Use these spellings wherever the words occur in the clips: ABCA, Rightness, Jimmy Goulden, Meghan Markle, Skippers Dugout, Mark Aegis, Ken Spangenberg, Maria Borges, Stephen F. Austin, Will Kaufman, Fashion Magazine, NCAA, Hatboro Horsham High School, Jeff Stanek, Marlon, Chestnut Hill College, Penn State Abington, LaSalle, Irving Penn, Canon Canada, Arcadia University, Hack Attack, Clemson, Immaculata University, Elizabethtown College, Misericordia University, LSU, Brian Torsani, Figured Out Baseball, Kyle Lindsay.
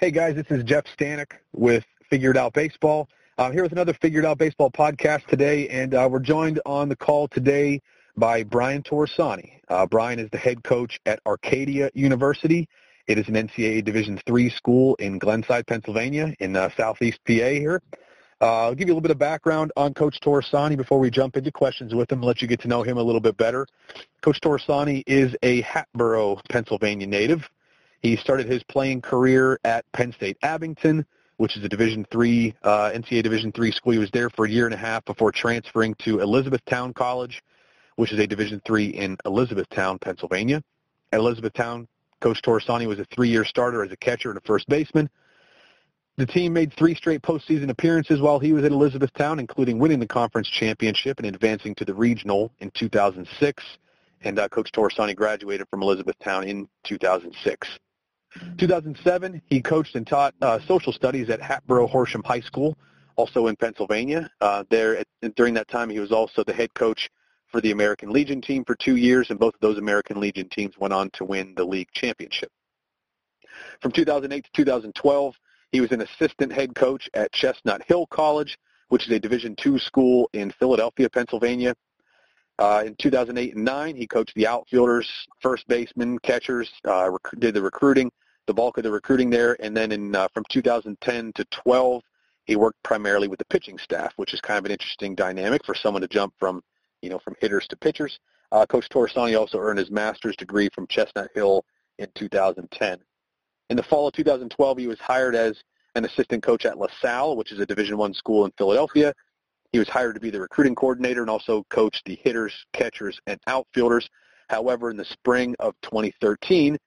Hey guys, this is Jeff Stanek with Figured Out Baseball. I'm here with another Figured Out Baseball podcast today, and we're joined on the call today by Brian Torsani. Brian is the head coach at Arcadia University. It is an NCAA Division III school in Glenside, Pennsylvania, in southeast PA here. I'll give you a little bit of background on Coach Torsani before we jump into questions with him and let you get to know him a little bit better. Coach Torsani is a Hatboro, Pennsylvania native. He started his playing career at Penn State Abington, which is a Division III, NCAA Division III school. He was there for a year and a half before transferring to Elizabethtown College, which is a Division III in Elizabethtown, Pennsylvania. At Elizabethtown, Coach Torsani was a three-year starter as a catcher and a first baseman. The team made three straight postseason appearances while he was at Elizabethtown, including winning the conference championship and advancing to the regional in 2006. And Coach Torsani graduated from Elizabethtown in 2006. 2007, he coached and taught social studies at Hatboro Horsham High School, also in Pennsylvania. During that time, he was also the head coach for the American Legion team for 2 years, and both of those American Legion teams went on to win the league championship. From 2008 to 2012, he was an assistant head coach at Chestnut Hill College, which is a Division II school in Philadelphia, Pennsylvania. In 2008 and 2009, he coached the outfielders, first basemen, catchers, did the recruiting, the bulk of the recruiting there. And then from 2010 to 12, he worked primarily with the pitching staff, which is kind of an interesting dynamic for someone to jump from hitters to pitchers. Coach Torsani also earned his master's degree from Chestnut Hill in 2010. In the fall of 2012, he was hired as an assistant coach at LaSalle, which is a Division I school in Philadelphia. He was hired to be the recruiting coordinator and also coached the hitters, catchers, and outfielders. However, in the spring of 2013,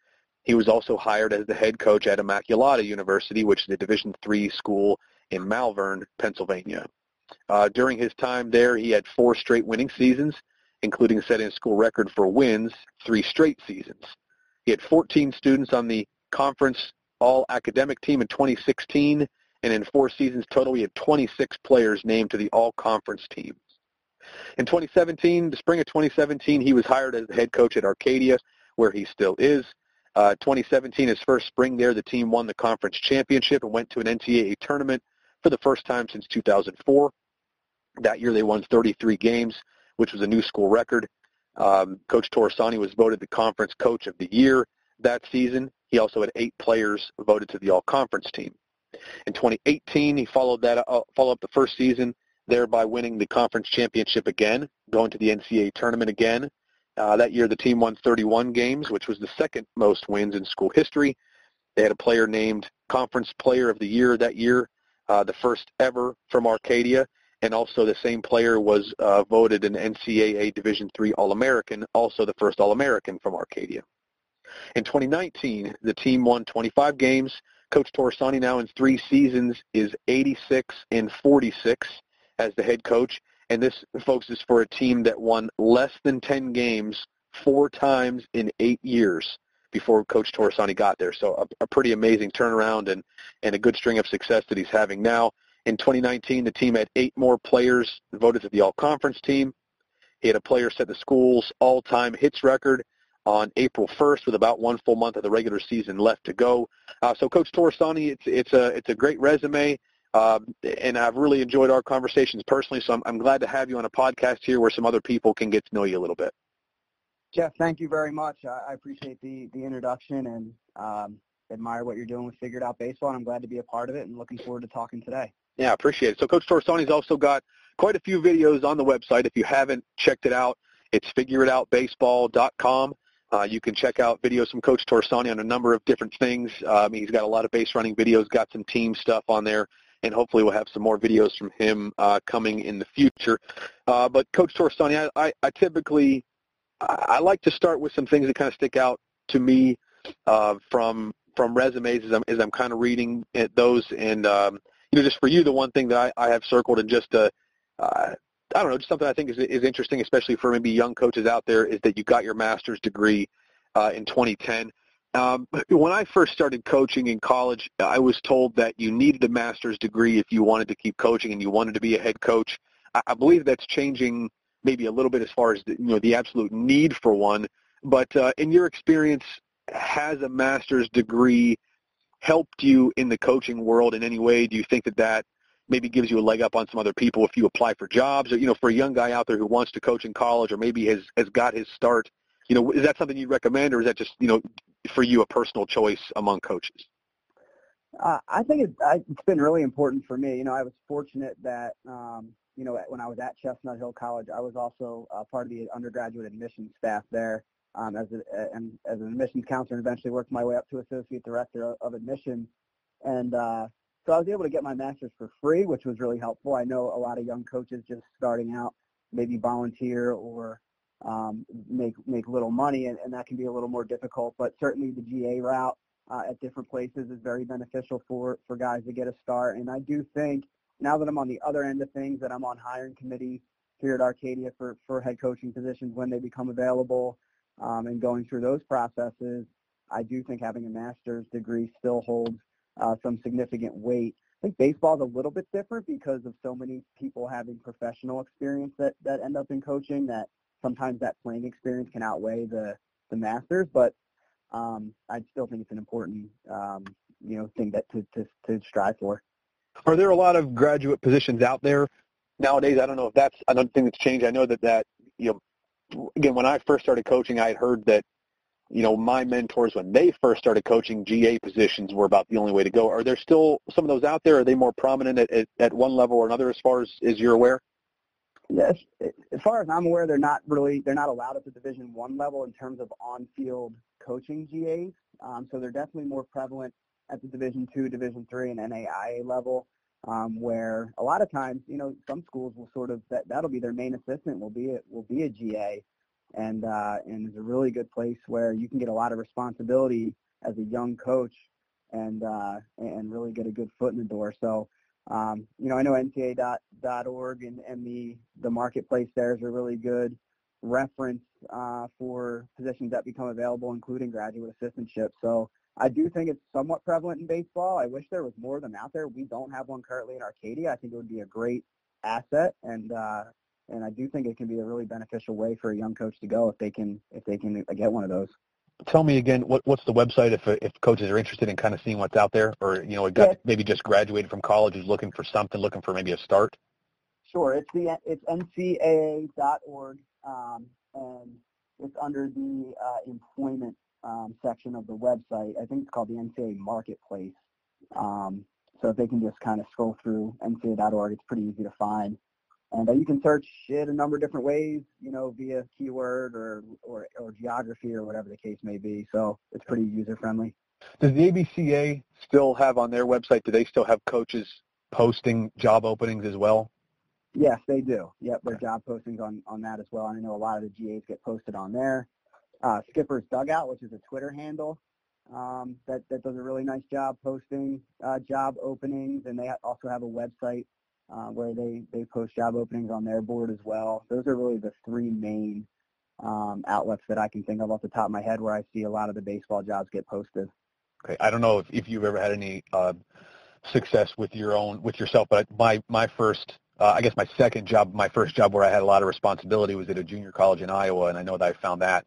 he was also hired as the head coach at Immaculata University, which is a Division III school in Malvern, Pennsylvania. During his time there, he had four straight winning seasons, including setting a school record for wins three straight seasons. He had 14 students on the conference all-academic team in 2016, and in four seasons total, he had 26 players named to the all-conference team. In the spring of 2017, he was hired as the head coach at Arcadia, where he still is. 2017, his first spring there, the team won the conference championship and went to an NCAA tournament for the first time since 2004. That year, they won 33 games, which was a new school record. Coach Torsani was voted the conference coach of the year that season. He also had 8 players voted to the all-conference team. In 2018, he followed up the first season there by winning the conference championship again, going to the NCAA tournament again. That year, the team won 31 games, which was the second most wins in school history. They had a player named Conference Player of the Year that year, the first ever from Arcadia, and also the same player was voted an NCAA Division III All-American, also the first All-American from Arcadia. In 2019, the team won 25 games. Coach Torsani now in 3 seasons is 86-46 as the head coach. And this, folks, is for a team that won less than 10 games 4 times in 8 years before Coach Torsani got there. So a pretty amazing turnaround and a good string of success that he's having now. In 2019, the team had 8 more players voted to the all-conference team. He had a player set the school's all-time hits record on April 1st with about 1 full month of the regular season left to go. So Coach Torsani, it's a great resume, and I've really enjoyed our conversations personally, so I'm glad to have you on a podcast here where some other people can get to know you a little bit. Jeff, thank you very much. I appreciate the introduction and admire what you're doing with Figured Out Baseball, and I'm glad to be a part of it and looking forward to talking today. Yeah, I appreciate it. So Coach Torsani's also got quite a few videos on the website. If you haven't checked it out, it's figureitoutbaseball.com. You can check out videos from Coach Torsani on a number of different things. He's got a lot of base running videos, got some team stuff on there, and hopefully we'll have some more videos from him coming in the future. But Coach Torsani, I typically like to start with some things that kind of stick out to me from resumes as I'm kind of reading at those. And just for you, the one thing that I have circled and just just something I think is interesting, especially for maybe young coaches out there, is that you got your master's degree in 2010. When I first started coaching in college, I was told that you needed a master's degree if you wanted to keep coaching and you wanted to be a head coach. I believe that's changing maybe a little bit as far as the absolute need for one. But in your experience, has a master's degree helped you in the coaching world in any way? Do you think that that maybe gives you a leg up on some other people if you apply for jobs, or, you know, for a young guy out there who wants to coach in college or maybe has got his start, you know, is that something you'd recommend, or is that just, you know, for you a personal choice among coaches? I think it's been really important for me. You know, I was fortunate that, you know, when I was at Chestnut Hill College, I was also part of the undergraduate admissions staff there as an admissions counselor, and eventually worked my way up to associate director of admissions. And so I was able to get my master's for free, which was really helpful. I know a lot of young coaches just starting out maybe volunteer or make little money, and that can be a little more difficult. But certainly the GA route at different places is very beneficial for guys to get a start. And I do think now that I'm on the other end of things, that I'm on hiring committees here at Arcadia for head coaching positions when they become available, and going through those processes, I do think having a master's degree still holds some significant weight. I think baseball is a little bit different because of so many people having professional experience that end up in coaching, that sometimes that playing experience can outweigh the master's. But I still think it's an important, you know, thing that to strive for. Are there a lot of graduate positions out there nowadays? I don't know if that's another thing that's changed. I know that you know, again, when I first started coaching, I had heard that, you know, my mentors when they first started coaching, GA positions were about the only way to go. Are there still some of those out there? Are they more prominent at one level or another, as far as you're aware? Yes, as far as I'm aware, they're not allowed at the Division I level in terms of on-field coaching GAs. So they're definitely more prevalent at the Division II, Division III, and NAIA level, where a lot of times, you know, some schools will sort of that'll be their main assistant will be a GA, and it's a really good place where you can get a lot of responsibility as a young coach and really get a good foot in the door. So. You know, I know NCAA.org and the marketplace there is a really good reference for positions that become available, including graduate assistantship. So I do think it's somewhat prevalent in baseball. I wish there was more of them out there. We don't have one currently in Arcadia. I think it would be a great asset, and I do think it can be a really beneficial way for a young coach to go if they can get one of those. Tell me again, what's the website if coaches are interested in kind of seeing what's out there, or, you know, a guy maybe just graduated from college who's looking for something, looking for maybe a start? Sure. It's NCAA.org, and it's under the employment section of the website. I think it's called the NCAA Marketplace. So if they can just kind of scroll through NCAA.org, it's pretty easy to find. And you can search it a number of different ways, you know, via keyword or geography or whatever the case may be. So it's pretty user-friendly. Does the ABCA still have on their website, do they still have coaches posting job openings as well? Yes, they do. Yep, their job postings on that as well. And I know a lot of the GAs get posted on there. Skippers Dugout, which is a Twitter handle, that does a really nice job posting job openings. And they also have a website where they post job openings on their board as well. Those are really the three main outlets that I can think of off the top of my head where I see a lot of the baseball jobs get posted. Okay, I don't know if you've ever had any success with yourself, but my first job where I had a lot of responsibility was at a junior college in Iowa, and I know that I found that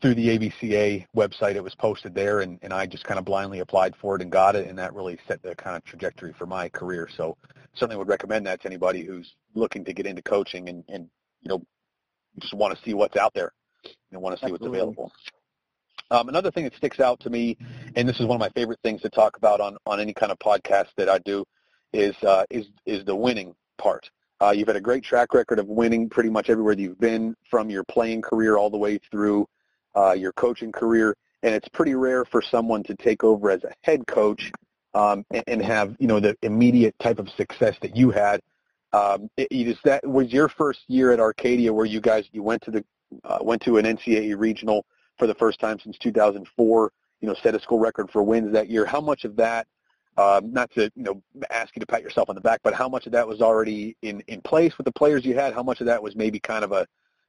through the ABCA website. It was posted there, and I just kind of blindly applied for it and got it, and that really set the kind of trajectory for my career. So certainly would recommend that to anybody who's looking to get into coaching and you know, just want to see what's out there and want to see what's available. Another thing that sticks out to me, and this is one of my favorite things to talk about on any kind of podcast that I do, is the winning part. You've had a great track record of winning pretty much everywhere that you've been, from your playing career all the way through your coaching career, and it's pretty rare for someone to take over as a head coach and have, you know, the immediate type of success that you had. That was your first year at Arcadia, where you went to an NCAA regional for the first time since 2004. You know, set a school record for wins that year. How much of that, not to, you know, ask you to pat yourself on the back, but how much of that was already in place with the players you had? How much of that was maybe kind of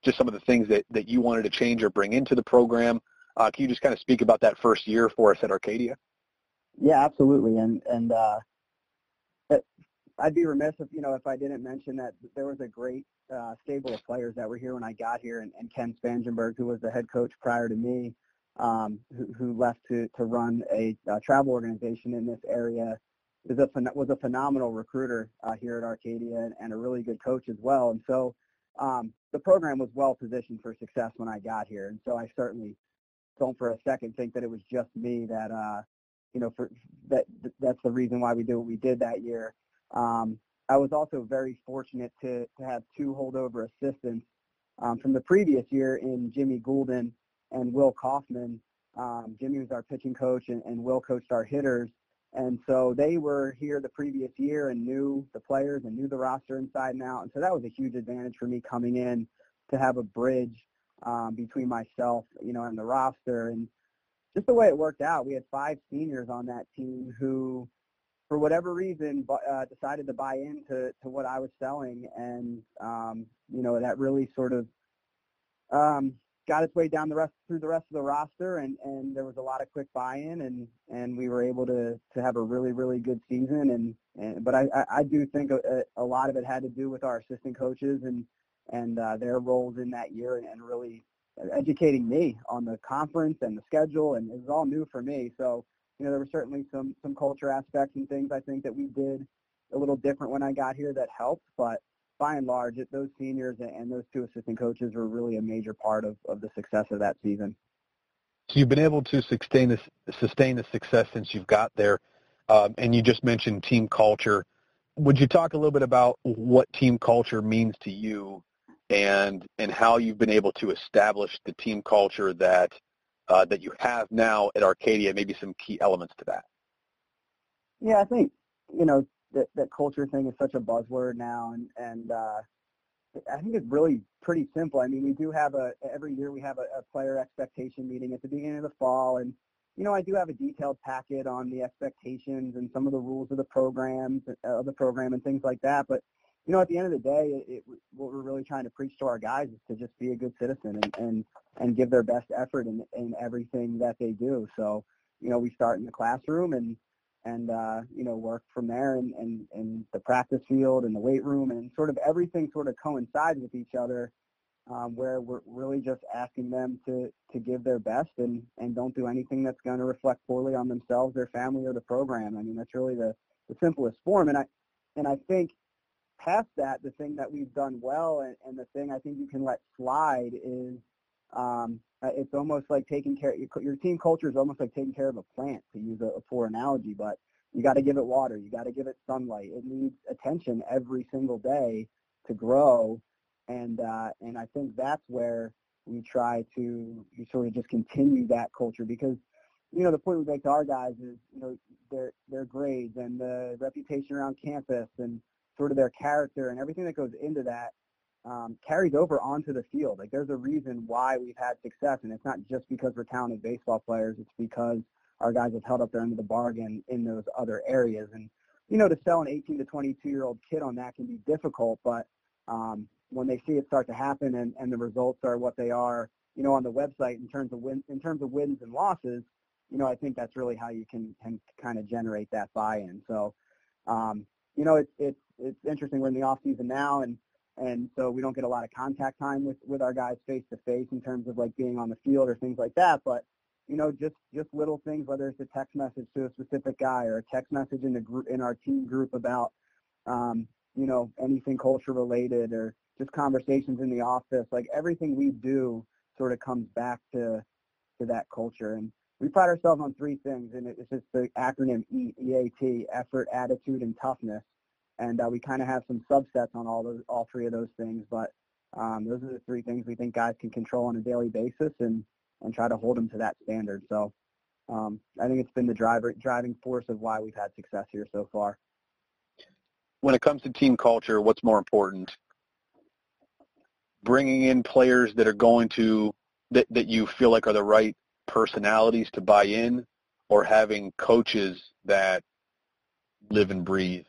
just some of the things that you wanted to change or bring into the program? Can you just kind of speak about that first year for us at Arcadia? Yeah, absolutely. And I'd be remiss if I didn't mention that there was a great stable of players that were here when I got here, and Ken Spangenberg, who was the head coach prior to me, who left to run a travel organization in this area, was a phenomenal recruiter here at Arcadia and a really good coach as well. And so the program was well positioned for success when I got here. And so I certainly don't for a second think that it was just me that, that's the reason why we did what we did that year. I was also very fortunate to have two holdover assistants from the previous year in Jimmy Goulden and Will Kaufman. Jimmy was our pitching coach and Will coached our hitters. And so they were here the previous year and knew the players and knew the roster inside and out. And so that was a huge advantage for me coming in to have a bridge between myself, and the roster. And just the way it worked out, we had 5 seniors on that team who, for whatever reason, decided to buy into to what I was selling. And, that really sort of got its way down through the rest of the roster, and there was a lot of quick buy-in, and we were able to have a really, really good season. But I do think a lot of it had to do with our assistant coaches and their roles in that year and really educating me on the conference and the schedule, and it was all new for me. So, there were certainly some culture aspects and things I think that we did a little different when I got here that helped, but by and large, those seniors and those two assistant coaches were really a major part of the success of that season. So you've been able to sustain the success since you've got there, and you just mentioned team culture. Would you talk a little bit about what team culture means to you and how you've been able to establish the team culture that you have now at Arcadia, maybe some key elements to that? Yeah, I think, that culture thing is such a buzzword now, and I think it's really pretty simple. I mean, we do have every year we have a player expectation meeting at the beginning of the fall, and I do have a detailed packet on the expectations and some of the rules of the program and things like that. But at the end of the day, what we're really trying to preach to our guys is to just be a good citizen and give their best effort in everything that they do. So we start in the classroom and work from there in the practice field and the weight room, and sort of everything sort of coincides with each other, where we're really just asking them to give their best and don't do anything that's going to reflect poorly on themselves, their family, or the program. I mean, that's really the simplest form. And I think past that, the thing that we've done well and the thing I think you can let slide is it's almost like taking care of your team culture is almost like taking care of a plant, to use a poor analogy, but you got to give it water. You got to give it sunlight. It needs attention every single day to grow. And I think that's where we try to sort of just continue that culture, because, the point we make to our guys is, their grades and the reputation around campus and sort of their character and everything that goes into that carries over onto the field. Like, there's a reason why we've had success, and it's not just because we're talented baseball players. It's because our guys have held up their end of the bargain in those other areas. And, to sell an 18 to 22-year-old kid on that can be difficult, but when they see it start to happen and the results are what they are, on the website in terms of wins and losses, I think that's really how you can kind of generate that buy-in. So, it's interesting. We're in the off-season now, and so we don't get a lot of contact time with our guys face-to-face in terms of, like, being on the field or things like that. But, just little things, whether it's a text message to a specific guy or a text message in our team group about, anything culture-related, or just conversations in the office. Like, everything we do sort of comes back to that culture. And we pride ourselves on 3 things, and it's just the acronym EAT, effort, attitude, and toughness. And we kind of have some subsets on all 3 of those things, but those are the 3 things we think guys can control on a daily basis and try to hold them to that standard. So I think it's been the driving force of why we've had success here so far. When it comes to team culture, what's more important? Bringing in players that are that you feel like are the right personalities to buy in, or having coaches that live and breathe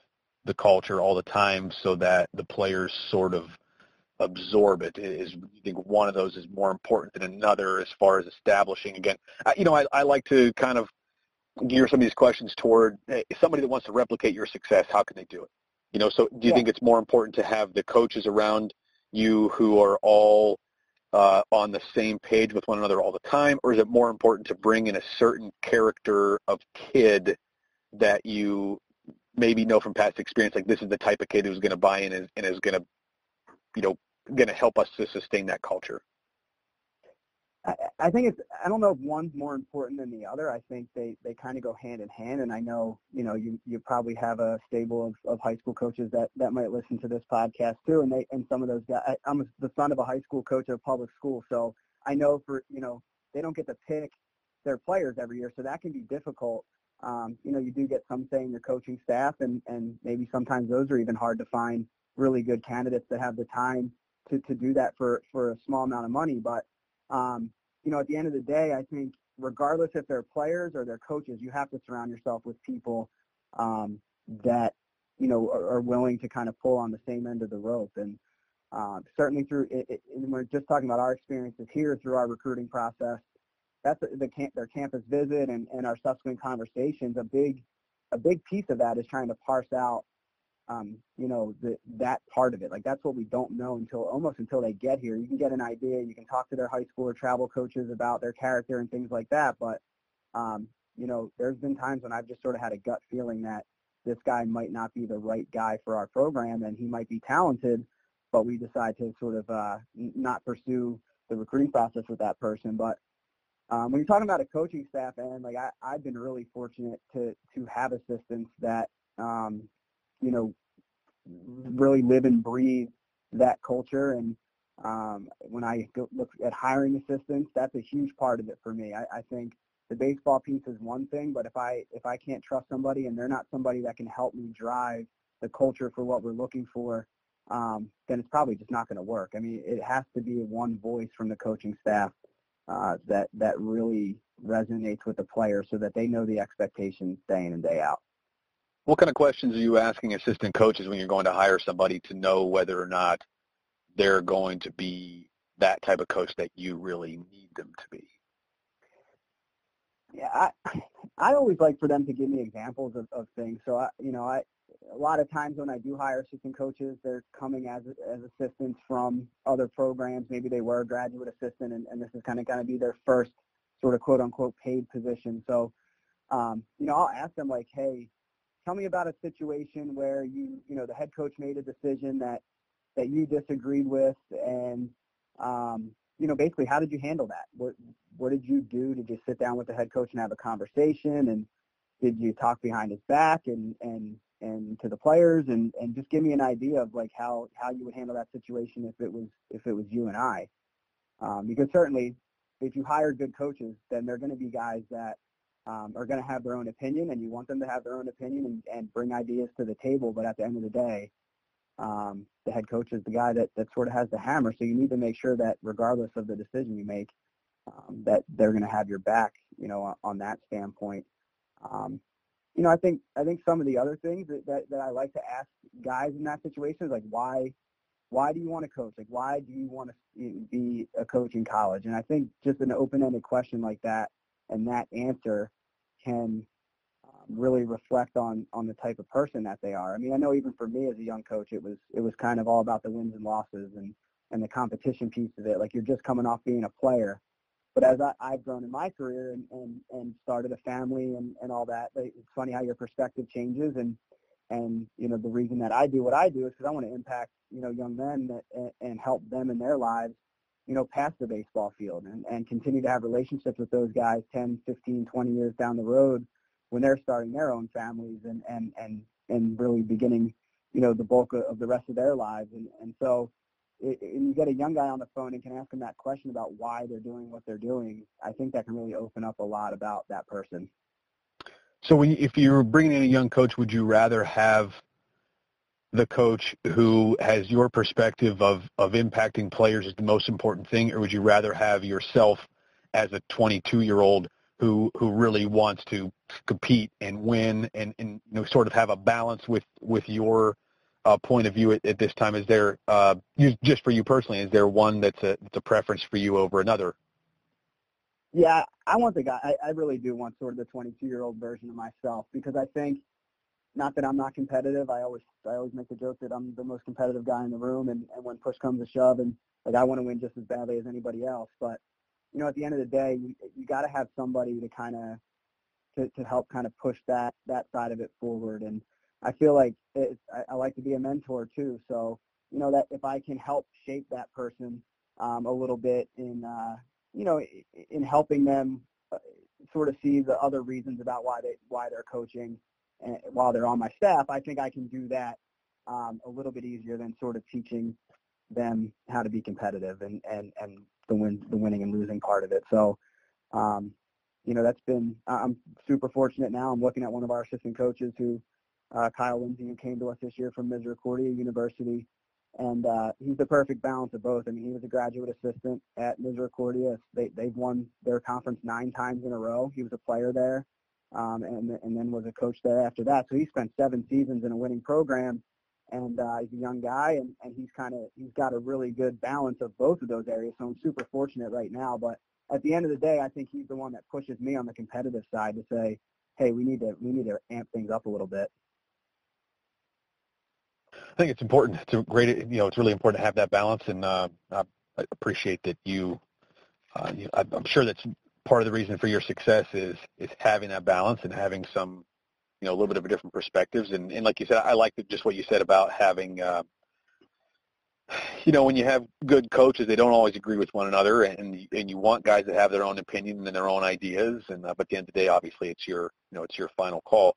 the culture all the time so that the players sort of absorb it? You think one of those is more important than another as far as establishing? Again, I like to kind of gear some of these questions toward somebody that wants to replicate your success. How can they do it? So do you think it's more important to have the coaches around you who are all on the same page with one another all the time, or is it more important to bring in a certain character of kid that you maybe know from past experience, like this is the type of kid who's going to buy in and is going to, you know, going to help us to sustain that culture? I think it's, I don't know if one's more important than the other. I think they kind of go hand in hand, and I know, you know, you probably have a stable of high school coaches that might listen to this podcast too, and some of those guys, I'm the son of a high school coach at a public school, so I know they don't get to pick their players every year, so that can be difficult. You do get some say in your coaching staff, and maybe sometimes those are even hard to find really good candidates that have the time to do that for a small amount of money, but at the end of the day, I think regardless if they're players or they're coaches, you have to surround yourself with people that, are willing to kind of pull on the same end of the rope. And certainly through it, and we're just talking about our experiences here through our recruiting process, that's their campus visit and our subsequent conversations. A big piece of that is trying to parse out, that part of it. Like, that's what we don't know until they get here. You can get an idea. You can talk to their high school or travel coaches about their character and things like that. But, there's been times when I've just sort of had a gut feeling that this guy might not be the right guy for our program, and he might be talented, but we decide to sort of not pursue the recruiting process with that person. But when you're talking about a coaching staff, and like I've been really fortunate to have assistants that, really live and breathe that culture. And when I look at hiring assistants, that's a huge part of it for me. I think the baseball piece is one thing, but if I can't trust somebody and they're not somebody that can help me drive the culture for what we're looking for, then it's probably just not going to work. I mean, it has to be one voice from the coaching staff that really resonates with the player so that they know the expectations day in and day out. What kind of questions are you asking assistant coaches when you're going to hire somebody to know whether or not they're going to be that type of coach that you really need them to be? Yeah, I always like for them to give me examples of things. So, I a lot of times when I do hire assistant coaches, they're coming as assistants from other programs. Maybe they were a graduate assistant, and this is kind of going to be their first sort of quote-unquote paid position. So, I'll ask them like, hey, tell me about a situation where you the head coach made a decision that you disagreed with, and basically, how did you handle that? What did you do? Did you sit down with the head coach and have a conversation, and did you talk behind his back and to the players, and just give me an idea of like how you would handle that situation if it was you and I, because certainly if you hire good coaches, then they're going to be guys that are going to have their own opinion, and you want them to have their own opinion and bring ideas to the table. But at the end of the day, the head coach is the guy that sort of has the hammer. So you need to make sure that regardless of the decision you make, that they're going to have your back, on that standpoint. I think some of the other things that I like to ask guys in that situation is like, why do you want to coach? Like, why do you want to be a coach in college? And I think just an open-ended question like that, and that answer can really reflect on the type of person that they are. I mean, I know even for me as a young coach, it was kind of all about the wins and losses and the competition piece of it. Like, you're just coming off being a player. But as I've grown in my career and started a family and all that, it's funny how your perspective changes. And the reason that I do what I do is because I want to impact, young men and help them in their lives, past the baseball field and continue to have relationships with those guys 10, 15, 20 years down the road when they're starting their own families and really beginning, the bulk of the rest of their lives. And so and you get a young guy on the phone and can ask them that question about why they're doing what they're doing. I think that can really open up a lot about that person. So if you're bringing in a young coach, would you rather have the coach who has your perspective of impacting players is the most important thing, or would you rather have yourself as a 22-year-old who really wants to compete and win and sort of have a balance with your point of view at this time? Is there, just for you personally, is there one that's a preference for you over another? Yeah, I really do want sort of the 22-year-old version of myself, because I think Not that I'm not competitive. I always make the joke that I'm the most competitive guy in the room, and when push comes to shove, and like I want to win just as badly as anybody else. But you know, at the end of the day, you got to have somebody to kind of to help kind of push that side of it forward. And I feel like I like to be a mentor too. So you know that if I can help shape that person a little bit in helping them sort of see the other reasons about why they're coaching and while they're on my staff, I think I can do that a little bit easier than sort of teaching them how to be competitive and the winning and losing part of it. So, I'm super fortunate now. I'm looking at one of our assistant coaches who, Kyle Lindsay, who came to us this year from Misericordia University. And he's the perfect balance of both. I mean, he was a graduate assistant at Misericordia. They've won their conference 9 times in a row. He was a player there and then was a coach there after that. So he spent 7 seasons in a winning program, and he's a young guy, and he's got a really good balance of both of those areas. So I'm super fortunate right now. But at the end of the day, I think he's the one that pushes me on the competitive side to say, hey, we need to amp things up a little bit. I think it's important. It's really important to have that balance, and I appreciate that you. I'm sure that's part of the reason for your success is having that balance and having some, a little bit of a different perspectives. And like you said, I like just what you said about having. When you have good coaches, they don't always agree with one another, and you want guys that have their own opinion and their own ideas. And but at the end of the day, obviously, it's your final call.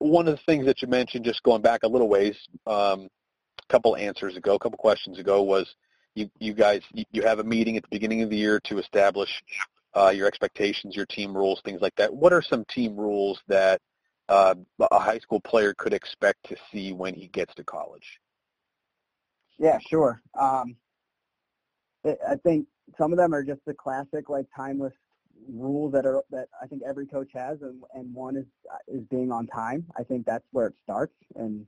One of the things that you mentioned, just going back a little ways, a couple questions ago, was you guys have a meeting at the beginning of the year to establish your expectations, your team rules, things like that. What are some team rules that a high school player could expect to see when he gets to college? Yeah, sure. I think some of them are just the classic, timeless rules that I think every coach has, and one is being on time. I think that's where it starts, and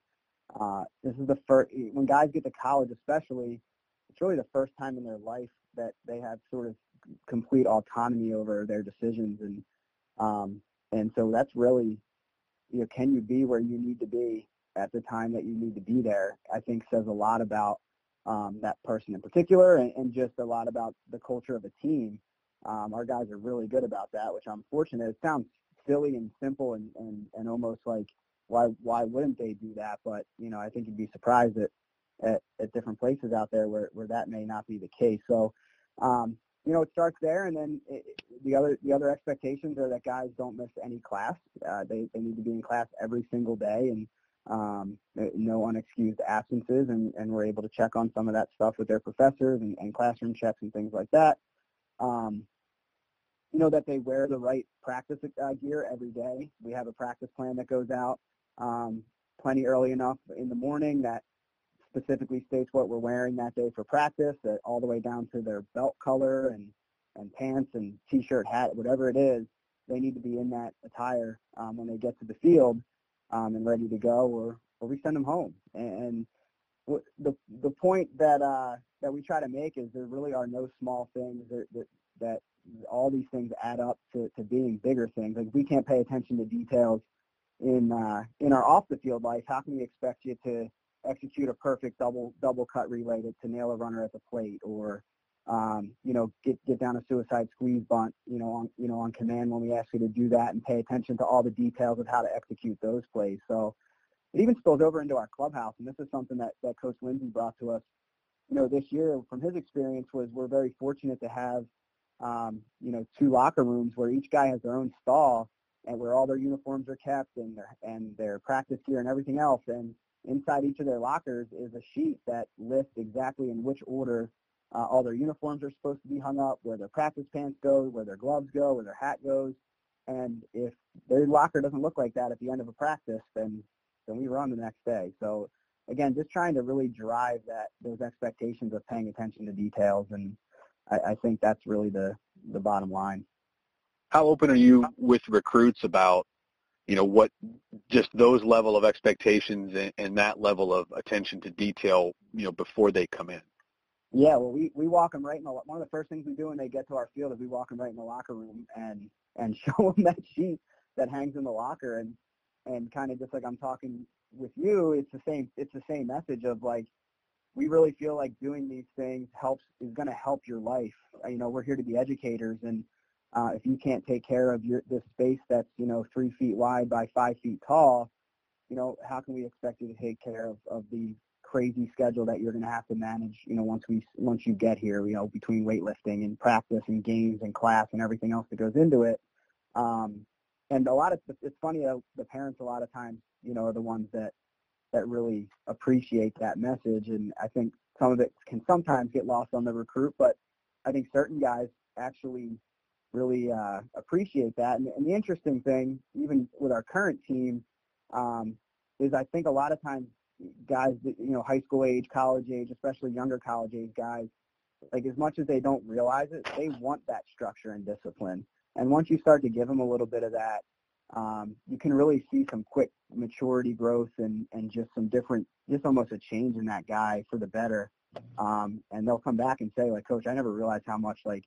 this is the first, when guys get to college especially, it's really the first time in their life that they have sort of complete autonomy over their decisions, and so that's really, can you be where you need to be at the time that you need to be there, I think says a lot about that person in particular, and just a lot about the culture of a team. Our guys are really good about that, which I'm fortunate. It sounds silly and simple and almost like why wouldn't they do that? But, I think you'd be surprised at different places out there where that may not be the case. So, it starts there. And then the other expectations are that guys don't miss any class. They need to be in class every single day, and no unexcused absences. And we're able to check on some of that stuff with their professors and classroom checks and things like that. That they wear the right practice gear every day. We have a practice plan that goes out plenty early enough in the morning that specifically states what we're wearing that day for practice, all the way down to their belt color and pants and T-shirt, hat, whatever it is. They need to be in that attire when they get to the field and ready to go, or we send them home. And the point that we try to make is there really are no small things that all these things add up to being bigger things. Like, we can't pay attention to details in our off the field life. How can we expect you to execute a perfect double cut relay to nail a runner at the plate, or get down a suicide squeeze bunt on command when we ask you to do that, and pay attention to all the details of how to execute those plays? So it even spills over into our clubhouse, and this is something that Coach Lindsay brought to us, this year from his experience. Was we're very fortunate to have, 2 locker rooms where each guy has their own stall, and where all their uniforms are kept and their practice gear and everything else. And inside each of their lockers is a sheet that lists exactly in which order all their uniforms are supposed to be hung up, where their practice pants go, where their gloves go, where their hat goes. And if their locker doesn't look like that at the end of a practice, then we run the next day. So again, just trying to really drive those expectations of paying attention to details, and I think that's really the bottom line. How open are you with recruits about, what just those level of expectations and that level of attention to detail, before they come in? Yeah, well, we walk them right in one of the first things we do when they get to our field is we walk them right in the locker room and show them that sheet that hangs in the locker, and and kind of just like I'm talking with you, it's the same message of like, we really feel like doing these things is going to help your life. You know, we're here to be educators, and if you can't take care of this space that's, 3 feet wide by 5 feet tall, how can we expect you to take care of the crazy schedule that you're going to have to manage, once you get here, between weightlifting and practice and games and class and everything else that goes into it. And it's funny, the parents a lot of times, are the ones that really appreciate that message. And I think some of it can sometimes get lost on the recruit, but I think certain guys actually really appreciate that. And the interesting thing, even with our current team, is I think a lot of times guys that, high school age, college age, especially younger college age guys, like as much as they don't realize it, they want that structure and discipline. And once you start to give them a little bit of that, you can really see some quick maturity growth and just some different, just almost a change in that guy for the better. And they'll come back and say, like, Coach, I never realized how much, like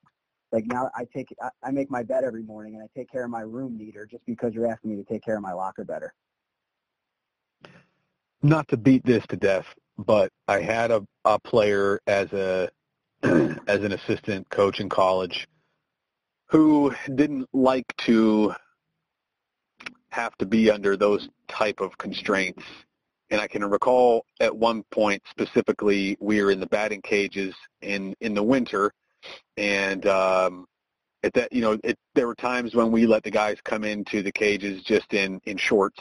now I make my bed every morning and I take care of my room neater just because you're asking me to take care of my locker better. Not to beat this to death, but I had a player as an assistant coach in college who didn't like to have to be under those type of constraints. And I can recall at one point specifically, we were in the batting cages in the winter. And at that, there were times when we let the guys come into the cages just in shorts.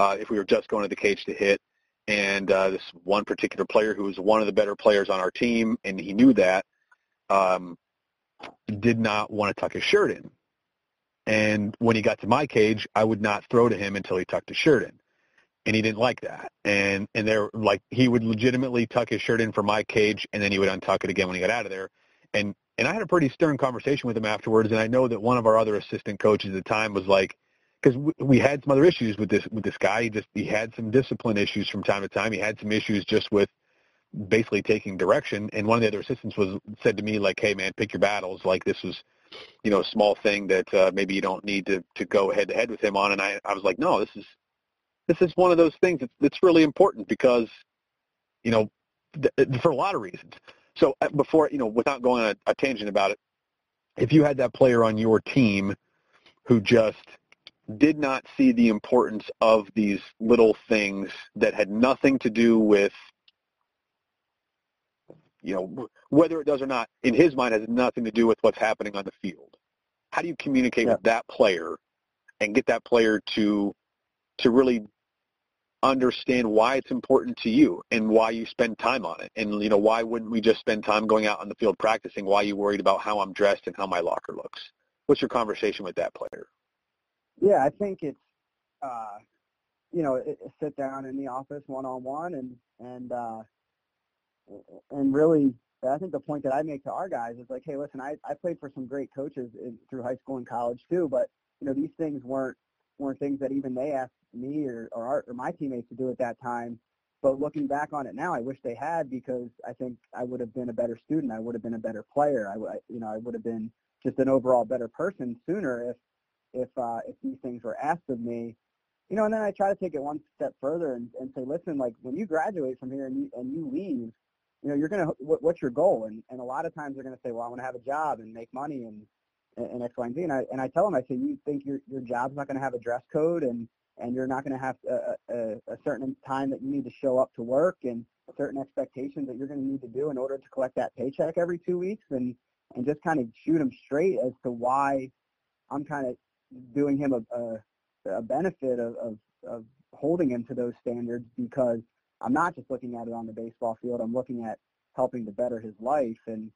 If we were just going to the cage to hit. And this one particular player who was one of the better players on our team, and he knew that, did not want to tuck his shirt in. And when he got to my cage, I would not throw to him until he tucked his shirt in. And he didn't like that. And there, like, he would legitimately tuck his shirt in for my cage, and then he would untuck it again when he got out of there. And I had a pretty stern conversation with him afterwards, and I know that one of our other assistant coaches at the time was like, because we had some other issues with this guy. He had some discipline issues from time to time. He had some issues just with basically taking direction. And one of the other assistants said to me, like, hey, man, pick your battles. Like, this was, a small thing that maybe you don't need to go head-to-head with him on. And I was like, no, this is one of those things that's really important because, for a lot of reasons. So before, without going on a tangent about it, if you had that player on your team who just – did not see the importance of these little things that had nothing to do with, whether it does or not, in his mind, has nothing to do with what's happening on the field. How do you communicate with that player and get that player to really understand why it's important to you and why you spend time on it? And, why wouldn't we just spend time going out on the field practicing? Why are you worried about how I'm dressed and how my locker looks? What's your conversation with that player? Yeah, I think it's, sit down in the office one-on-one and really, I think the point that I make to our guys is like, hey, listen, I played for some great coaches through high school and college too, but, these things weren't things that even they asked me or my teammates to do at that time. But looking back on it now, I wish they had, because I think I would have been a better student. I would have been a better player. I would have been just an overall better person sooner if these things were asked of me, and then I try to take it one step further and say, listen, like, when you graduate from here and you leave, you're going to, what's your goal? And a lot of times they're going to say, well, I want to have a job and make money and X, Y, and Z. And I tell them, I say, you think your job's not going to have a dress code and you're not going to have a certain time that you need to show up to work and certain expectations that you're going to need to do in order to collect that paycheck every 2 weeks, and just kind of shoot them straight as to why I'm kind of doing him a benefit of holding him to those standards, because I'm not just looking at it on the baseball field. I'm looking at helping to better his life. And,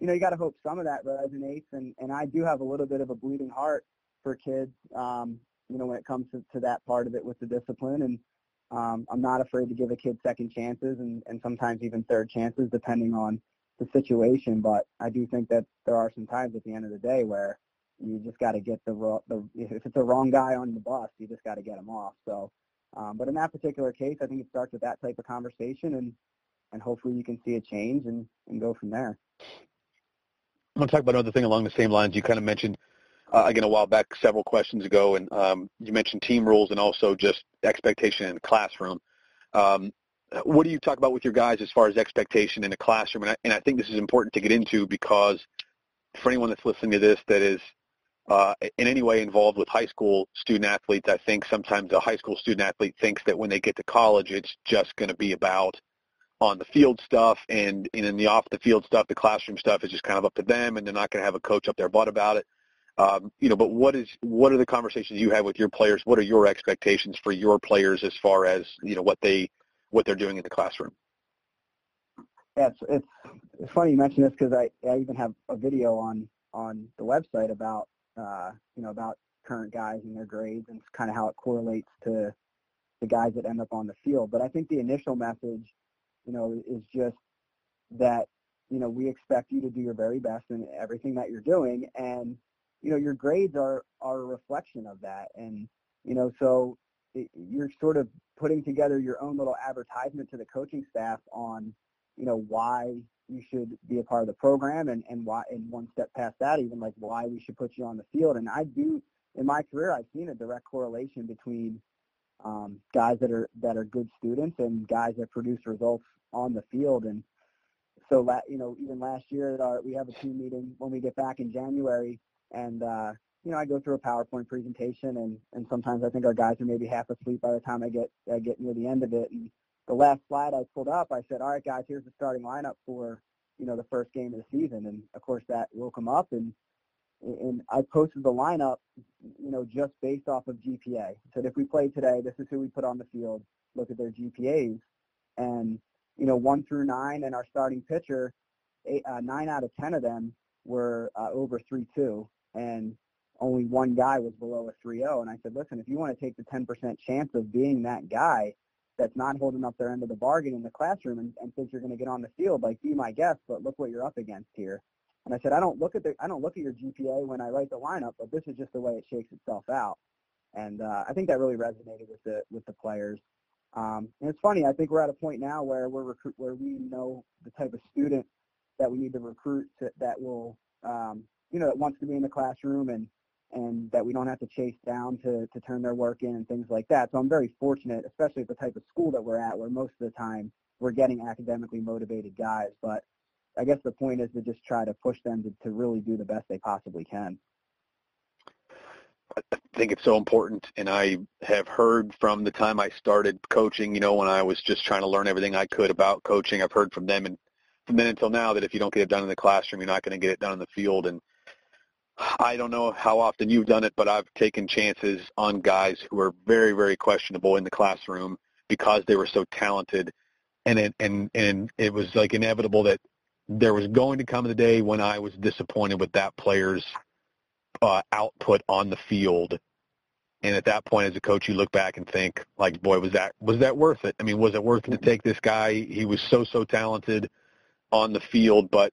you got to hope some of that resonates. And I do have a little bit of a bleeding heart for kids, when it comes to that part of it with the discipline. And I'm not afraid to give a kid second chances and sometimes even third chances, depending on the situation. But I do think that there are some times at the end of the day where you just got to get if it's the wrong guy on the bus, you just got to get him off. So, but in that particular case, I think it starts with that type of conversation, and hopefully you can see a change and go from there. I'm going to talk about another thing along the same lines. You kind of mentioned again a while back, several questions ago, and you mentioned team rules and also just expectation in the classroom. What do you talk about with your guys as far as expectation in the classroom? And I think this is important to get into because for anyone that's listening to this that is in any way involved with high school student-athletes, I think sometimes a high school student-athlete thinks that when they get to college, it's just going to be about on-the-field stuff, and in the off-the-field stuff, the classroom stuff is just kind of up to them, and they're not going to have a coach up their butt about it. But what are the conversations you have with your players? What are your expectations for your players as far as what they're doing in the classroom? Yeah, it's funny you mention this because I even have a video on the website about about current guys and their grades and kind of how it correlates to the guys that end up on the field. But I think the initial message, is just that we expect you to do your very best in everything that you're doing, and your grades are a reflection of that, and so you're sort of putting together your own little advertisement to the coaching staff on why you should be a part of the program, and why, and one step past that, even like why we should put you on the field. And I do, in my career, I've seen a direct correlation between guys that are good students and guys that produce results on the field. And so even last year at we have a team meeting when we get back in January, and I go through a PowerPoint presentation, and sometimes I think our guys are maybe half asleep by the time I get near the end of it. And the last slide I pulled up, I said, all right, guys, here's the starting lineup for, the first game of the season. And, of course, that woke them up. And I posted the lineup, just based off of GPA. I said, if we play today, this is who we put on the field. Look at their GPAs. And, 1 through 9 and our starting pitcher, 9 out of 10 of them were over 3.2. And only one guy was below a 3.0, and I said, listen, if you want to take the 10% chance of being that guy that's not holding up their end of the bargain in the classroom and thinks you're going to get on the field, like, be my guest, but look what you're up against here. And I said, I don't look at your GPA when I write the lineup, but this is just the way it shakes itself out. And I think that really resonated with the players. And it's funny, I think we're at a point now where we know the type of student that we need to recruit that wants to be in the classroom, and that we don't have to chase down to turn their work in and things like that. So I'm very fortunate, especially at the type of school that we're at, where most of the time we're getting academically motivated guys. But I guess the point is to just try to push them to really do the best they possibly can. I think it's so important, and I have heard from the time I started coaching, when I was just trying to learn everything I could about coaching, I've heard from them and from then until now that if you don't get it done in the classroom, you're not going to get it done in the field. And I don't know how often you've done it, but I've taken chances on guys who are very, very questionable in the classroom because they were so talented, and it was like inevitable that there was going to come the day when I was disappointed with that player's output on the field. And at that point, as a coach, you look back and think, like, boy, was that worth it? I mean, was it worth it to take this guy? He was so talented on the field, but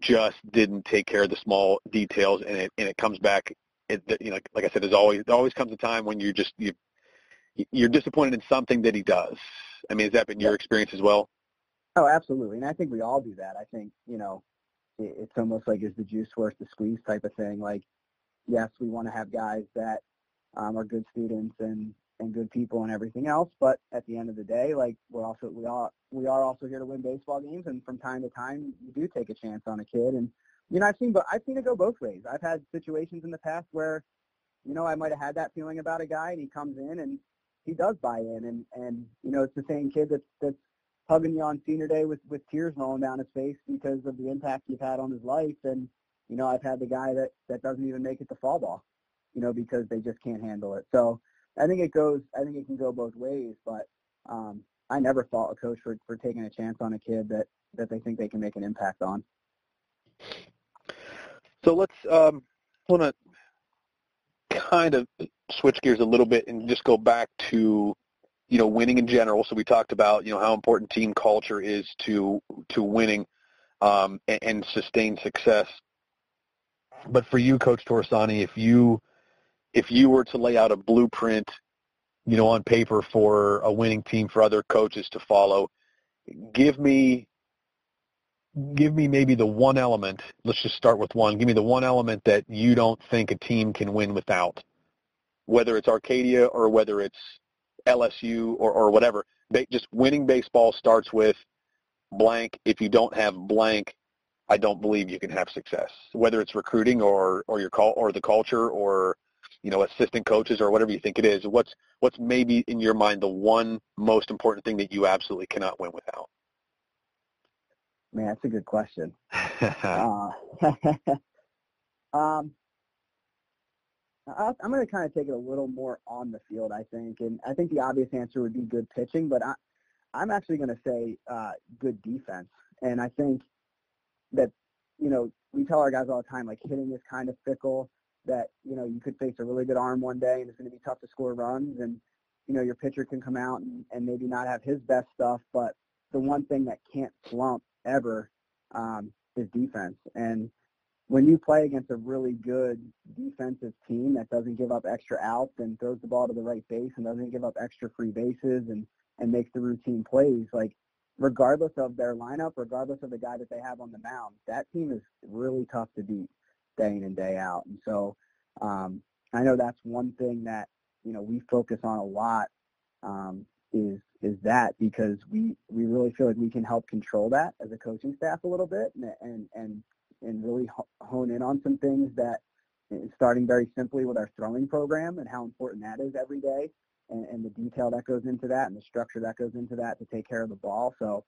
just didn't take care of the small details, and it comes back. Like I said, there always comes a time when you're disappointed in something that he does. I mean, has that been your experience as well? Oh, absolutely, and I think we all do that. I think it's almost like, is the juice worth the squeeze type of thing. Like, yes, we want to have guys that are good students and good people and everything else, but at the end of the day, like, we are also here to win baseball games, and from time to time you do take a chance on a kid. And I've seen it go both ways. I've had situations in the past where I might have had that feeling about a guy, and he comes in and he does buy in, and it's the same kid that's hugging you on senior day with tears rolling down his face because of the impact you've had on his life. And I've had the guy that doesn't even make it to fall ball because they just can't handle it. So I think it can go both ways, but I never fault a coach for taking a chance on a kid that they think they can make an impact on. So let's want to kind of switch gears a little bit and just go back to, winning in general. So we talked about, how important team culture is to winning and sustained success. But for you, Coach Torsani, if you were to lay out a blueprint, on paper for a winning team for other coaches to follow, give me give me maybe the one element. Let's just start with one. Give me the one element that you don't think a team can win without, whether it's Arcadia or whether it's LSU or whatever. Just winning baseball starts with blank. If you don't have blank, I don't believe you can have success, whether it's recruiting or your call or the culture or, you know, assistant coaches or whatever you think it is. What's maybe in your mind the one most important thing that you absolutely cannot win without? Man, that's a good question. I'm going to kind of take it a little more on the field, I think. And I think the obvious answer would be good pitching, but I'm actually going to say good defense. And I think that, you know, we tell our guys all the time, like, hitting is kind of fickle, that, you know, you could face a really good arm one day and it's going to be tough to score runs. And, you know, your pitcher can come out and maybe not have his best stuff, but the one thing that can't slump ever is defense. And when you play against a really good defensive team that doesn't give up extra outs and throws the ball to the right base and doesn't give up extra free bases and makes the routine plays, like, regardless of their lineup, regardless of the guy that they have on the mound, that team is really tough to beat day in and day out. And so I know that's one thing that, you know, we focus on a lot is that, because we really feel like we can help control that as a coaching staff a little bit and really hone in on some things that, starting very simply with our throwing program and how important that is every day, and the detail that goes into that and the structure that goes into that to take care of the ball. So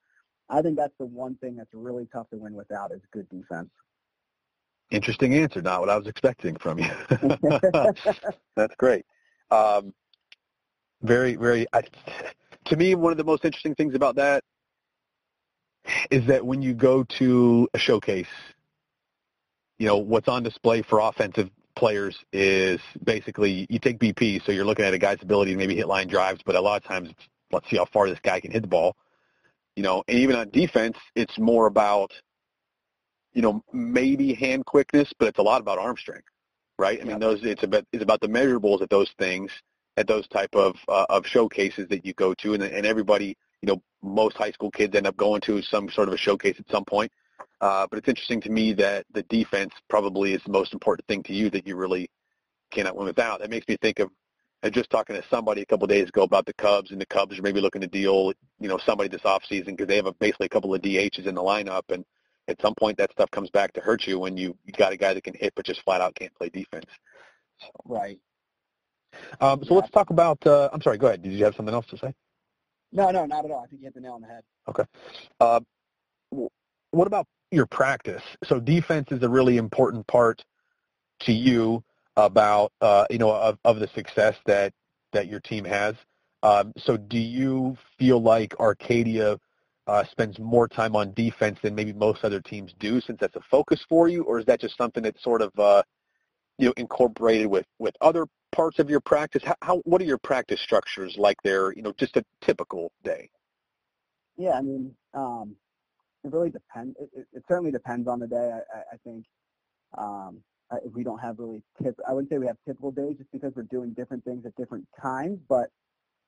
I think that's the one thing that's really tough to win without is good defense. Interesting answer. Not what I was expecting from you. That's great. Very, very, to me, one of the most interesting things about that is that when you go to a showcase, you know, what's on display for offensive players is basically you take BP, so you're looking at a guy's ability to maybe hit line drives, but a lot of times it's, let's see how far this guy can hit the ball. You know, and even on defense, it's more about, you know, maybe hand quickness, but it's a lot about arm strength, right? I mean, it's about the measurables at those things, at those type of showcases that you go to, and everybody, you know, most high school kids end up going to some sort of a showcase at some point. But it's interesting to me that the defense probably is the most important thing to you that you really cannot win without. That makes me think of, I was just talking to somebody a couple of days ago about the Cubs, and the Cubs are maybe looking to deal, you know, somebody this offseason because they have basically a couple of DHs in the lineup, and at some point that stuff comes back to hurt you when you got a guy that can hit but just flat out can't play defense. So. Right. So let's talk about I'm sorry, go ahead. Did you have something else to say? No, not at all. I think you hit the nail on the head. Okay. What about your practice? So defense is a really important part to you about, you know, of the success that your team has. So do you feel like Arcadia spends more time on defense than maybe most other teams do, since that's a focus for you? Or is that just something that's sort of, you know, incorporated with other parts of your practice? What are your practice structures like there, you know, just a typical day? Yeah, I mean, it really depends. It certainly depends on the day. I think we don't have really I wouldn't say we have typical days just because we're doing different things at different times. But,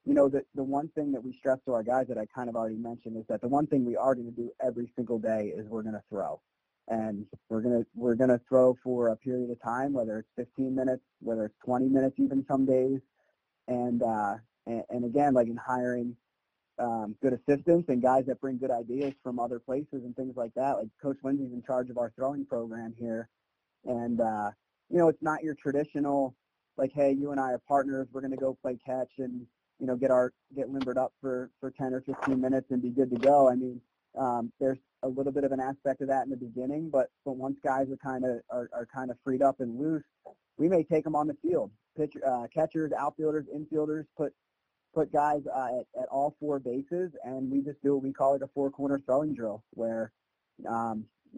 you know, the one thing that we stress to our guys that I kind of already mentioned is that the one thing we are going to do every single day is we're going to throw. And we're going to throw for a period of time, whether it's 15 minutes, whether it's 20 minutes, even some days. And again, like in hiring good assistants and guys that bring good ideas from other places and things like that, like Coach Lindsay's in charge of our throwing program here. And, you know, it's not your traditional, like, hey, you and I are partners. We're going to go play catch and, you know, get limbered up for 10 or 15 minutes and be good to go. I mean, there's a little bit of an aspect of that in the beginning, but once guys are kind of freed up and loose, we may take them on the field. Catchers, outfielders, infielders, put guys at all four bases, and we just do what we call like a four-corner throwing drill, where you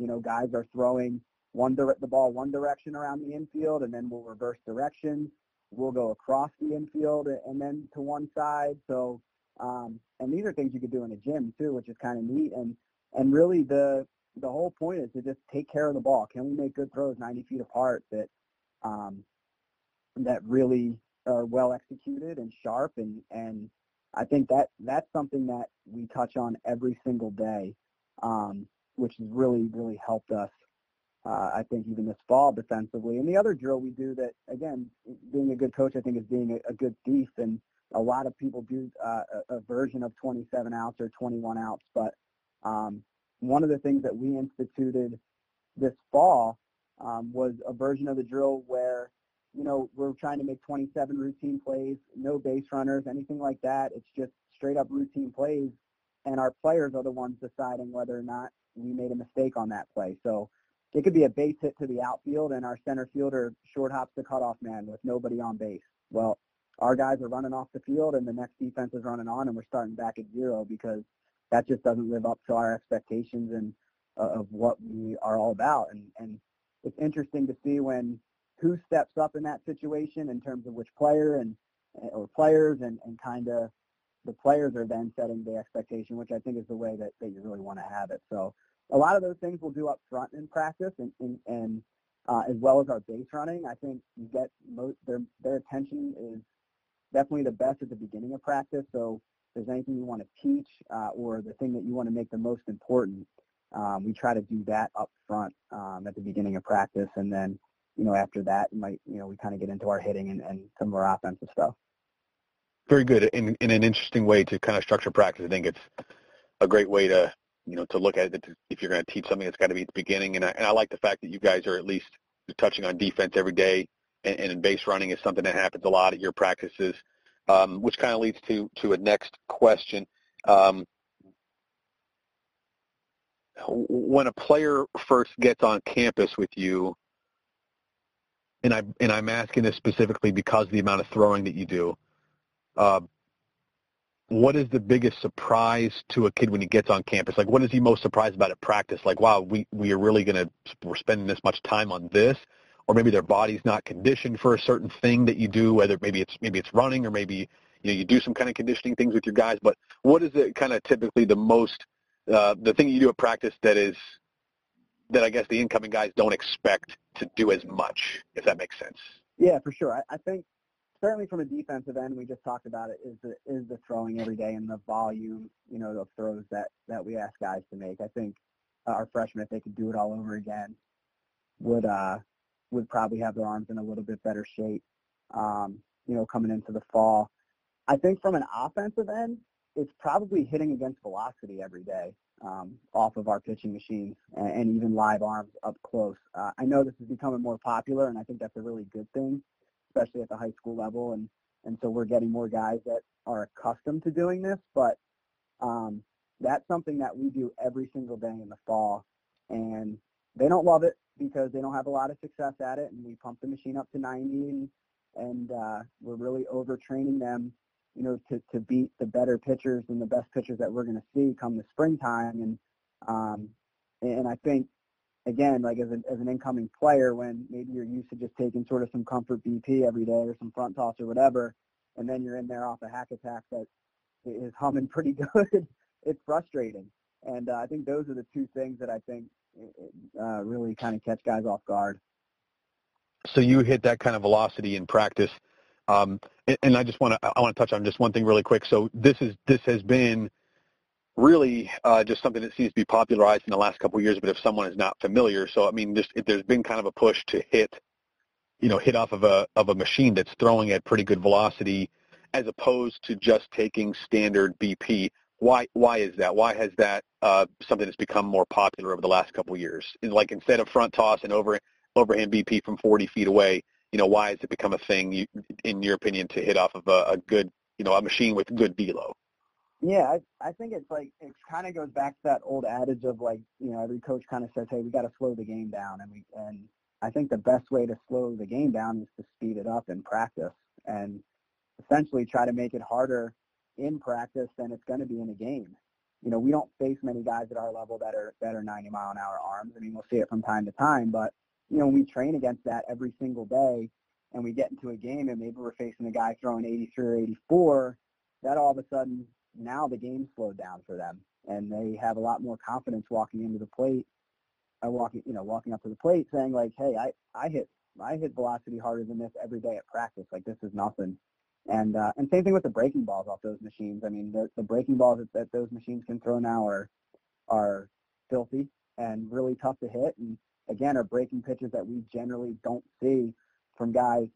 know, guys are throwing the ball one direction around the infield, and then we'll reverse direction. We'll go across the infield and then to one side. So, and these are things you could do in a gym too, which is kind of neat. And really, the whole point is to just take care of the ball. Can we make good throws 90 feet apart that really are well executed and sharp? And I think that's something that we touch on every single day. which has really, really helped us, I think, even this fall defensively. And the other drill we do that, again, being a good coach, I think, is being a good thief. And a lot of people do a version of 27 outs or 21 outs. But one of the things that we instituted this fall was a version of the drill where, you know, we're trying to make 27 routine plays, no base runners, anything like that. It's just straight up routine plays, and our players are the ones deciding whether or not we made a mistake on that play. So it could be a base hit to the outfield, and our center fielder short hops the cutoff man with nobody on base. Well, our guys are running off the field, and the next defense is running on, and we're starting back at zero because that just doesn't live up to our expectations and of what we are all about. And it's interesting to see when who steps up in that situation in terms of which player and or players, and kind of the players are then setting the expectation, which I think is the way that you really want to have it. So a lot of those things we'll do up front in practice, and as well as our base running. I think you get their attention is definitely the best at the beginning of practice. So if there's anything you want to teach or the thing that you want to make the most important, we try to do that up front at the beginning of practice, and then, you know, after that, we kind of get into our hitting and some of our offensive stuff. Very good. In an interesting way to kind of structure practice. I think it's a great way to, you know, to look at it. If you're going to teach something, it's got to be at the beginning. And I like the fact that you guys are at least touching on defense every day, and base running is something that happens a lot at your practices, which kind of leads to a next question. When a player first gets on campus with you, and I'm asking this specifically because of the amount of throwing that you do, what is the biggest surprise to a kid when he gets on campus? Like, what is he most surprised about at practice? Like, wow, we're spending this much time on this, or maybe their body's not conditioned for a certain thing that you do, whether maybe it's running, or maybe, you know, you do some kind of conditioning things with your guys. But what is it kind of typically the most the thing you do at practice that I guess the incoming guys don't expect to do as much, if that makes sense? Yeah, for sure. I think certainly from a defensive end, we just talked about it, is the throwing every day and the volume, you know, of throws that we ask guys to make. I think our freshmen, if they could do it all over again, would probably have their arms in a little bit better shape, you know, coming into the fall. I think from an offensive end, it's probably hitting against velocity every day off of our pitching machines and even live arms up close. I know this is becoming more popular, and I think that's a really good thing, especially at the high school level. And so we're getting more guys that are accustomed to doing this, but that's something that we do every single day in the fall. And they don't love it because they don't have a lot of success at it, and we pump the machine up to 90, and we're really overtraining them, you know, to beat the better pitchers and the best pitchers that we're going to see come the springtime. And I think, again, like as an incoming player, when maybe you're used to just taking sort of some comfort BP every day or some front toss or whatever, and then you're in there off a hack attack that is humming pretty good, it's frustrating. And I think those are the two things that I think really kind of catch guys off guard. So you hit that kind of velocity in practice. And I just want to touch on just one thing really quick. So this has been really just something that seems to be popularized in the last couple of years. But if someone is not familiar, so I mean, just if there's been kind of a push to hit off of a machine that's throwing at pretty good velocity, as opposed to just taking standard BP. Why is that? Why has that something that's become more popular over the last couple of years? Like, instead of front toss and overhand BP from 40 feet away, you know, why has it become a thing, in your opinion, to hit off of a good, you know, a machine with good velo? Yeah, I think it's like, it kind of goes back to that old adage of, like, you know, every coach kind of says, hey, we got to slow the game down. And I think the best way to slow the game down is to speed it up in practice and essentially try to make it harder in practice than it's going to be in a game. You know, we don't face many guys at our level that are 90-mile-an-hour arms. I mean, we'll see it from time to time, but, you know, we train against that every single day, and we get into a game and maybe we're facing a guy throwing 83 or 84, that all of a sudden now the game's slowed down for them, and they have a lot more confidence walking up to the plate saying, like, hey, I hit velocity harder than this every day at practice. Like, this is nothing. And same thing with the breaking balls off those machines. I mean, the breaking balls that those machines can throw now are filthy. and really tough to hit, and again are breaking pitches that we generally don't see from guys,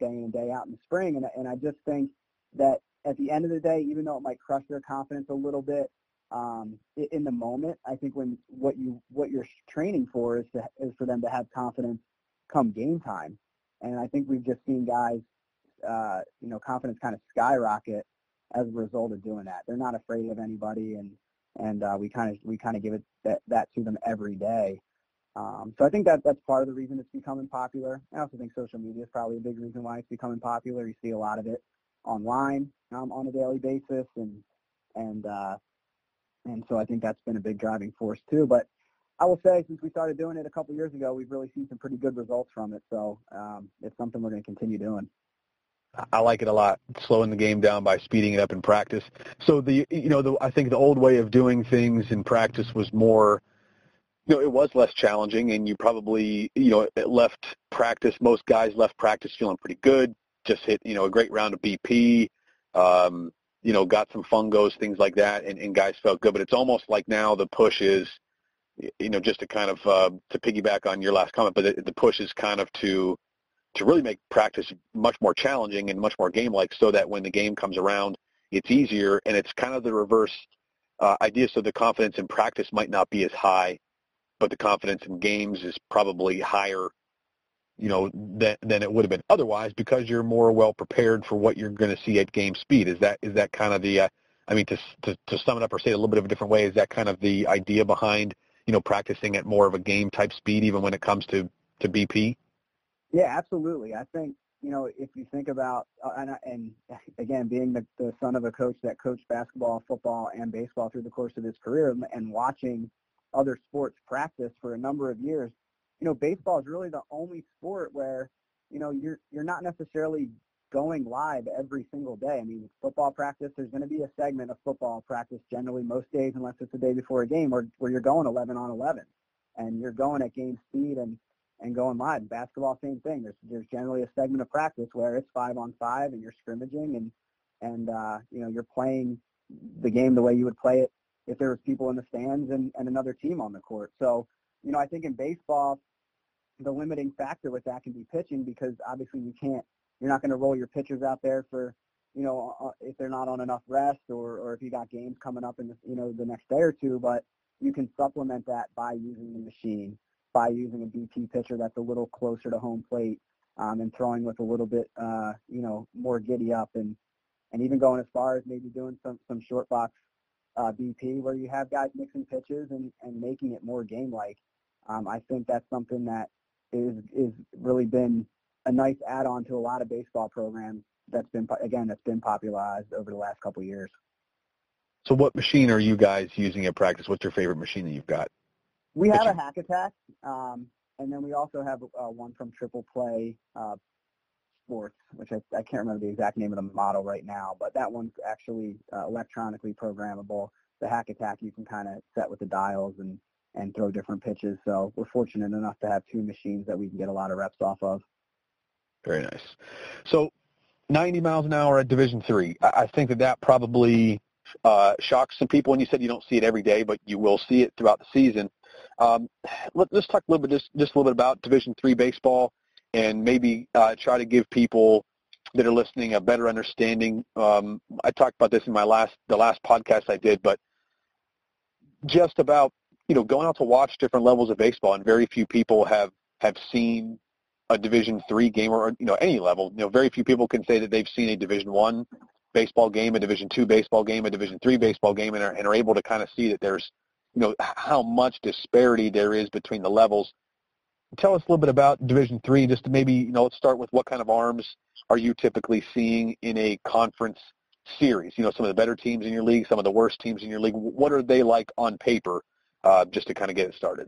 day in and day out in the spring. And I just think that at the end of the day, even though it might crush their confidence a little bit in the moment, I think when what you're training for is for them to have confidence come game time. And I think we've just seen guys, confidence kind of skyrocket as a result of doing that. They're not afraid of anybody, and we kind of give it that to them every day. So I think that's part of the reason it's becoming popular. I also think social media is probably a big reason why it's becoming popular. You see a lot of it online on a daily basis, and so I think that's been a big driving force too. But I will say, since we started doing it a couple years ago, we've really seen some pretty good results from it. So it's something we're going to continue doing. I like it a lot, slowing the game down by speeding it up in practice. So I think the old way of doing things in practice was more, it was less challenging, and you probably, it left practice. Most guys left practice feeling pretty good. Just hit, a great round of BP. Got some fungos, things like that, and guys felt good. But it's almost like now the push is, just to kind of to piggyback on your last comment, but the push is kind of to really make practice much more challenging and much more game-like, so that when the game comes around, it's easier. And it's kind of the reverse idea. So the confidence in practice might not be as high, but the confidence in games is probably higher, than it would have been otherwise, because you're more well prepared for what you're going to see at game speed. Is that kind of the? To sum it up or say it a little bit of a different way, is that kind of the idea behind practicing at more of a game type speed, even when it comes to BP? Yeah, absolutely. I think, if you think about, and again, being the son of a coach that coached basketball, football, and baseball through the course of his career, and watching other sports practice for a number of years, baseball is really the only sport where, you're not necessarily going live every single day. I mean, football practice, there's going to be a segment of football practice generally most days, unless it's the day before a game, where you're going 11 on 11 and you're going at game speed and going live. Basketball, same thing. There's generally a segment of practice where it's 5-on-5 and you're scrimmaging and you're playing the game the way you would play it if there was people in the stands and another team on the court. So, I think in baseball, the limiting factor with that can be pitching, because obviously you're not going to roll your pitchers out there for, if they're not on enough rest or if you got games coming up in the next day or two, but you can supplement that by using the machine, by using a BP pitcher that's a little closer to home plate, and throwing with a little bit, more giddy up, and even going as far as maybe doing some short box BP where you have guys mixing pitches and making it more game-like. I think that's something that is really been a nice add-on to a lot of baseball programs that's been popularized over the last couple of years. So what machine are you guys using at practice? What's your favorite machine that you've got? We have a Hack Attack, and then we also have one from Triple Play Sports, which I can't remember the exact name of the model right now, but that one's actually electronically programmable. The Hack Attack you can kind of set with the dials and throw different pitches. So we're fortunate enough to have two machines that we can get a lot of reps off of. Very nice. So 90 miles an hour at Division III. I think that probably shocks some people. And you said you don't see it every day, but you will see it throughout the season. Let's talk a little bit, just a little bit about Division III baseball, and maybe try to give people that are listening a better understanding. I talked about this in the last podcast I did, but just about going out to watch different levels of baseball, and very few people have seen a Division III game or any level. Very few people can say that they've seen a Division I baseball game, a Division II baseball game, a Division III baseball game, and are able to kind of see that there's how much disparity there is between the levels. Tell us a little bit about Division III, just to maybe, let's start with what kind of arms are you typically seeing in a conference series? Some of the better teams in your league, some of the worst teams in your league. What are they like on paper, just to kind of get it started?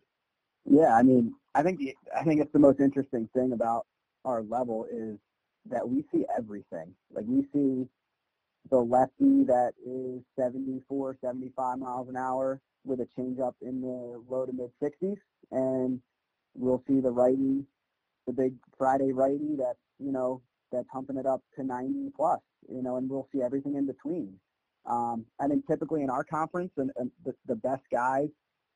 Yeah, I mean, I think it's the most interesting thing about our level is that we see everything. Like, we see the lefty that is 74, 75 miles an hour with a changeup in the low to mid 60s, and we'll see the righty, the big Friday righty that's humping it up to 90 plus, and we'll see everything in between. I think typically in our conference, and the best guys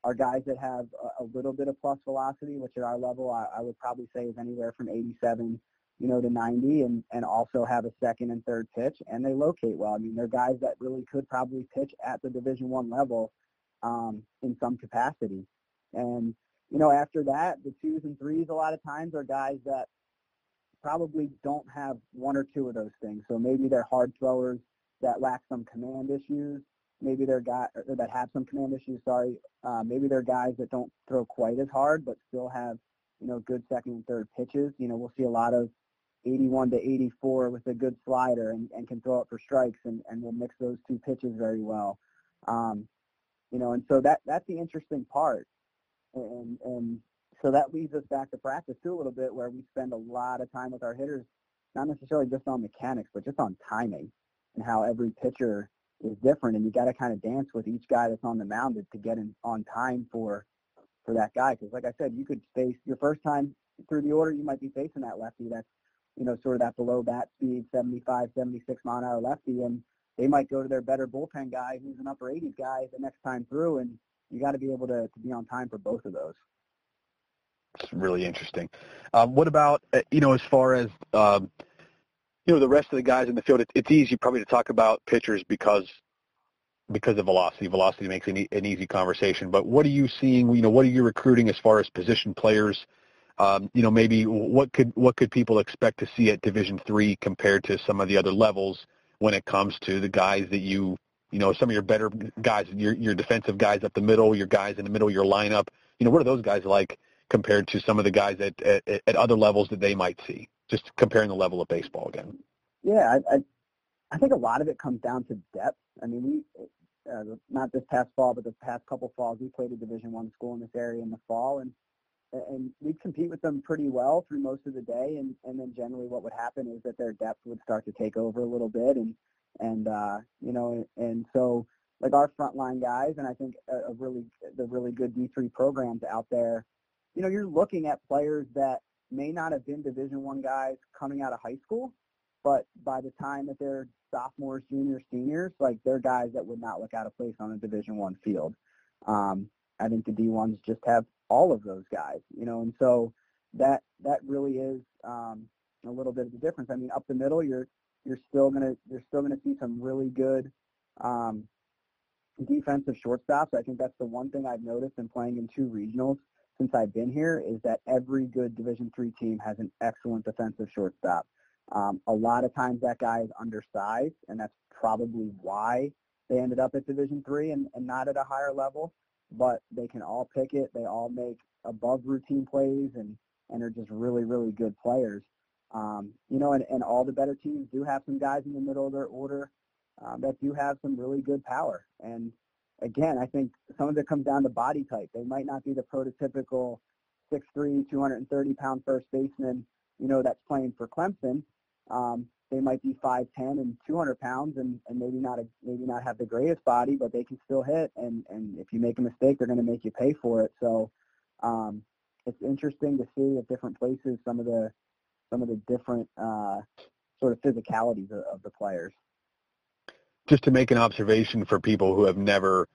are guys that have a little bit of plus velocity, which at our level I would probably say is anywhere from 87, you know, to 90, and also have a second and third pitch, and they locate well. I mean, they're guys that really could probably pitch at the Division I level in some capacity. And, you know, after that, the twos and threes a lot of times are guys that probably don't have one or two of those things. So maybe they're hard throwers that lack some command issues. Maybe they're guys that have some command issues, maybe they're guys that don't throw quite as hard but still have, you know, good second and third pitches. You know, we'll see a lot of 81 to 84 with a good slider and can throw it for strikes, and we'll mix those two pitches very well. You know, and so that's the interesting part. And so that leads us back to practice too a little bit, where we spend a lot of time with our hitters, not necessarily just on mechanics, but just on timing and how every pitcher is different, and you got to kind of dance with each guy that's on the mound to get in on time for that guy. Because like I said, you could face your first time through the order, you might be facing that lefty that's, you know, sort of that below bat speed, 75, 76 mile an hour lefty, and they might go to their better bullpen guy who's an upper 80s guy the next time through, and you got to be able to be on time for both of those. It's really interesting. What about, you know, as far as you know, the rest of the guys in the field? It's easy probably to talk about pitchers because of velocity. Velocity makes an easy conversation. But what are you seeing? You know, what are you recruiting as far as position players? You know, maybe what could people expect to see at Division III compared to some of the other levels when it comes to the guys that you know, some of your better guys, your defensive guys up the middle, your guys in the middle of your lineup. You know, what are those guys like compared to some of the guys at other levels that they might see? Just comparing the level of baseball again. Yeah, I think a lot of it comes down to depth. I mean, we not this past fall, but the past couple falls, we played a Division I school in this area in the fall, and we'd compete with them pretty well through most of the day, and then generally what would happen is that their depth would start to take over a little bit, and you know, and so like our frontline guys, and I think the really good D3 programs out there, you know, you're looking at players that may not have been Division I guys coming out of high school, but by the time that they're sophomores, juniors, seniors, like they're guys that would not look out of place on a Division I field. I think the D1s just have all of those guys, you know, and so that really is a little bit of the difference. I mean, up the middle, you're still gonna see some really good defensive shortstops. I think that's the one thing I've noticed in playing in two regionals since I've been here, is that every good Division III team has an excellent defensive shortstop. A lot of times that guy is undersized, and that's probably why they ended up at Division III and not at a higher level, but they can all pick it. They all make above routine plays and are just really, really good players. You know, and all the better teams do have some guys in the middle of their order that do have some really good power. And again, I think some of it comes down to body type. They might not be the prototypical 6'3", 230-pound first baseman, you know, that's playing for Clemson. They might be 5'10 and 200 pounds and maybe not have the greatest body, but they can still hit. And if you make a mistake, they're going to make you pay for it. So it's interesting to see at different places some of the different sort of physicalities of the players. Just to make an observation for people who have never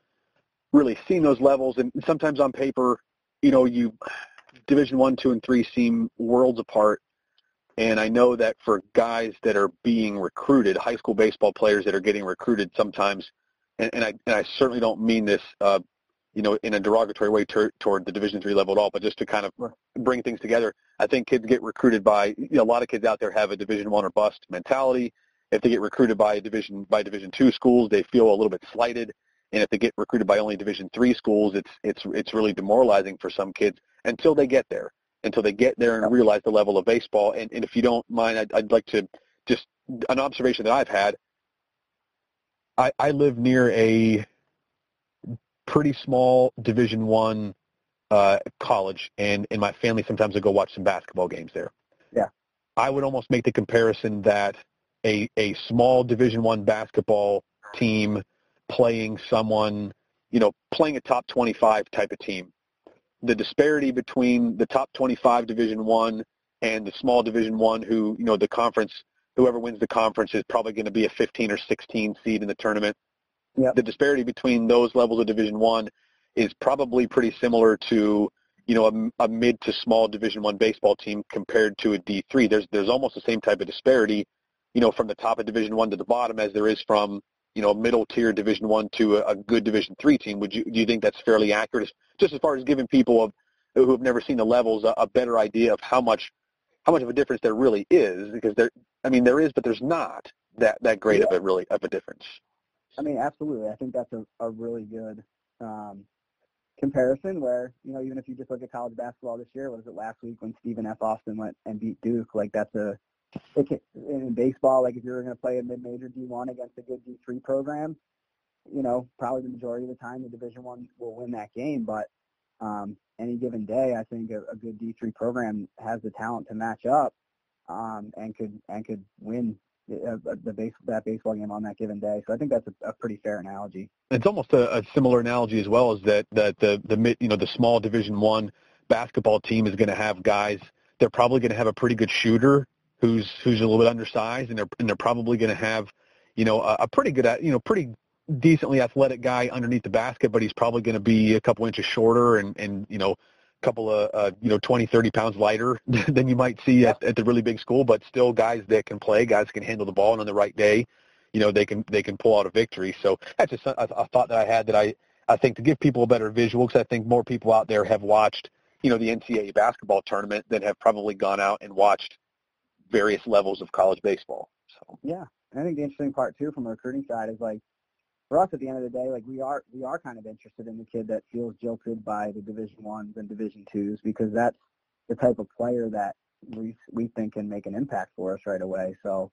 really seen those levels, and sometimes on paper, you know, Division I, II, and III seem worlds apart, and I know that for guys that are being recruited, high school baseball players that are getting recruited sometimes, and I certainly don't mean this, you know, in a derogatory way toward the Division III level at all, but just to kind of bring things together, I think kids get recruited by, you know, a lot of kids out there have a Division I or bust mentality. If they get recruited by Division II schools, they feel a little bit slighted, and if they get recruited by only Division III schools, it's really demoralizing for some kids until they get there and realize the level of baseball. And if you don't mind, I'd like to just an observation that I've had. I live near a pretty small Division I college, and in my family sometimes I go watch some basketball games there. Yeah, I would almost make the comparison that a small Division I basketball team playing someone, you know, playing a top 25 type of team. The disparity between the top 25 Division I and the small Division I, who, you know, the conference, whoever wins the conference is probably going to be a 15 or 16 seed in the tournament. Yep. The disparity between those levels of Division I is probably pretty similar to, you know, a mid to small Division I baseball team compared to a D3. There's almost the same type of disparity, you know, from the top of Division I to the bottom as there is from, you know, a middle tier Division I to a good Division III team. Do you think that's fairly accurate, just as far as giving people who have never seen the levels a better idea of how much of a difference there really is? Because there is, but there's not that great of a difference. I mean, absolutely. I think that's a really good comparison where, you know, even if you just look at college basketball this year, was it last week when Stephen F. Austin went and beat Duke? Like, that's in baseball, like if you were going to play a mid-major D1 against a good D3 program, you know, probably the majority of the time the Division I will win that game. But any given day, I think a good D3 program has the talent to match up and could win that baseball game on that given day. So I think that's a pretty fair analogy. It's almost a similar analogy as well, is that the small Division I basketball team is going to have guys. They're probably going to have a pretty good shooter who's a little bit undersized, and they're probably going to have, you know, a pretty good, you know, pretty decently athletic guy underneath the basket, but he's probably going to be a couple inches shorter and you know, a couple of 20-30 pounds lighter than you might see at the really big school, but still guys that can play, guys can handle the ball, and on the right day, you know, they can pull out a victory. So that's just a thought that I had, that I think, to give people a better visual, because I think more people out there have watched, you know, the NCAA basketball tournament than have probably gone out and watched various levels of college baseball. So yeah, and I think the interesting part too from a recruiting side is, like, for us at the end of the day, like we are kind of interested in the kid that feels jilted by the Division Is and Division IIs, because that's the type of player that we think can make an impact for us right away. So,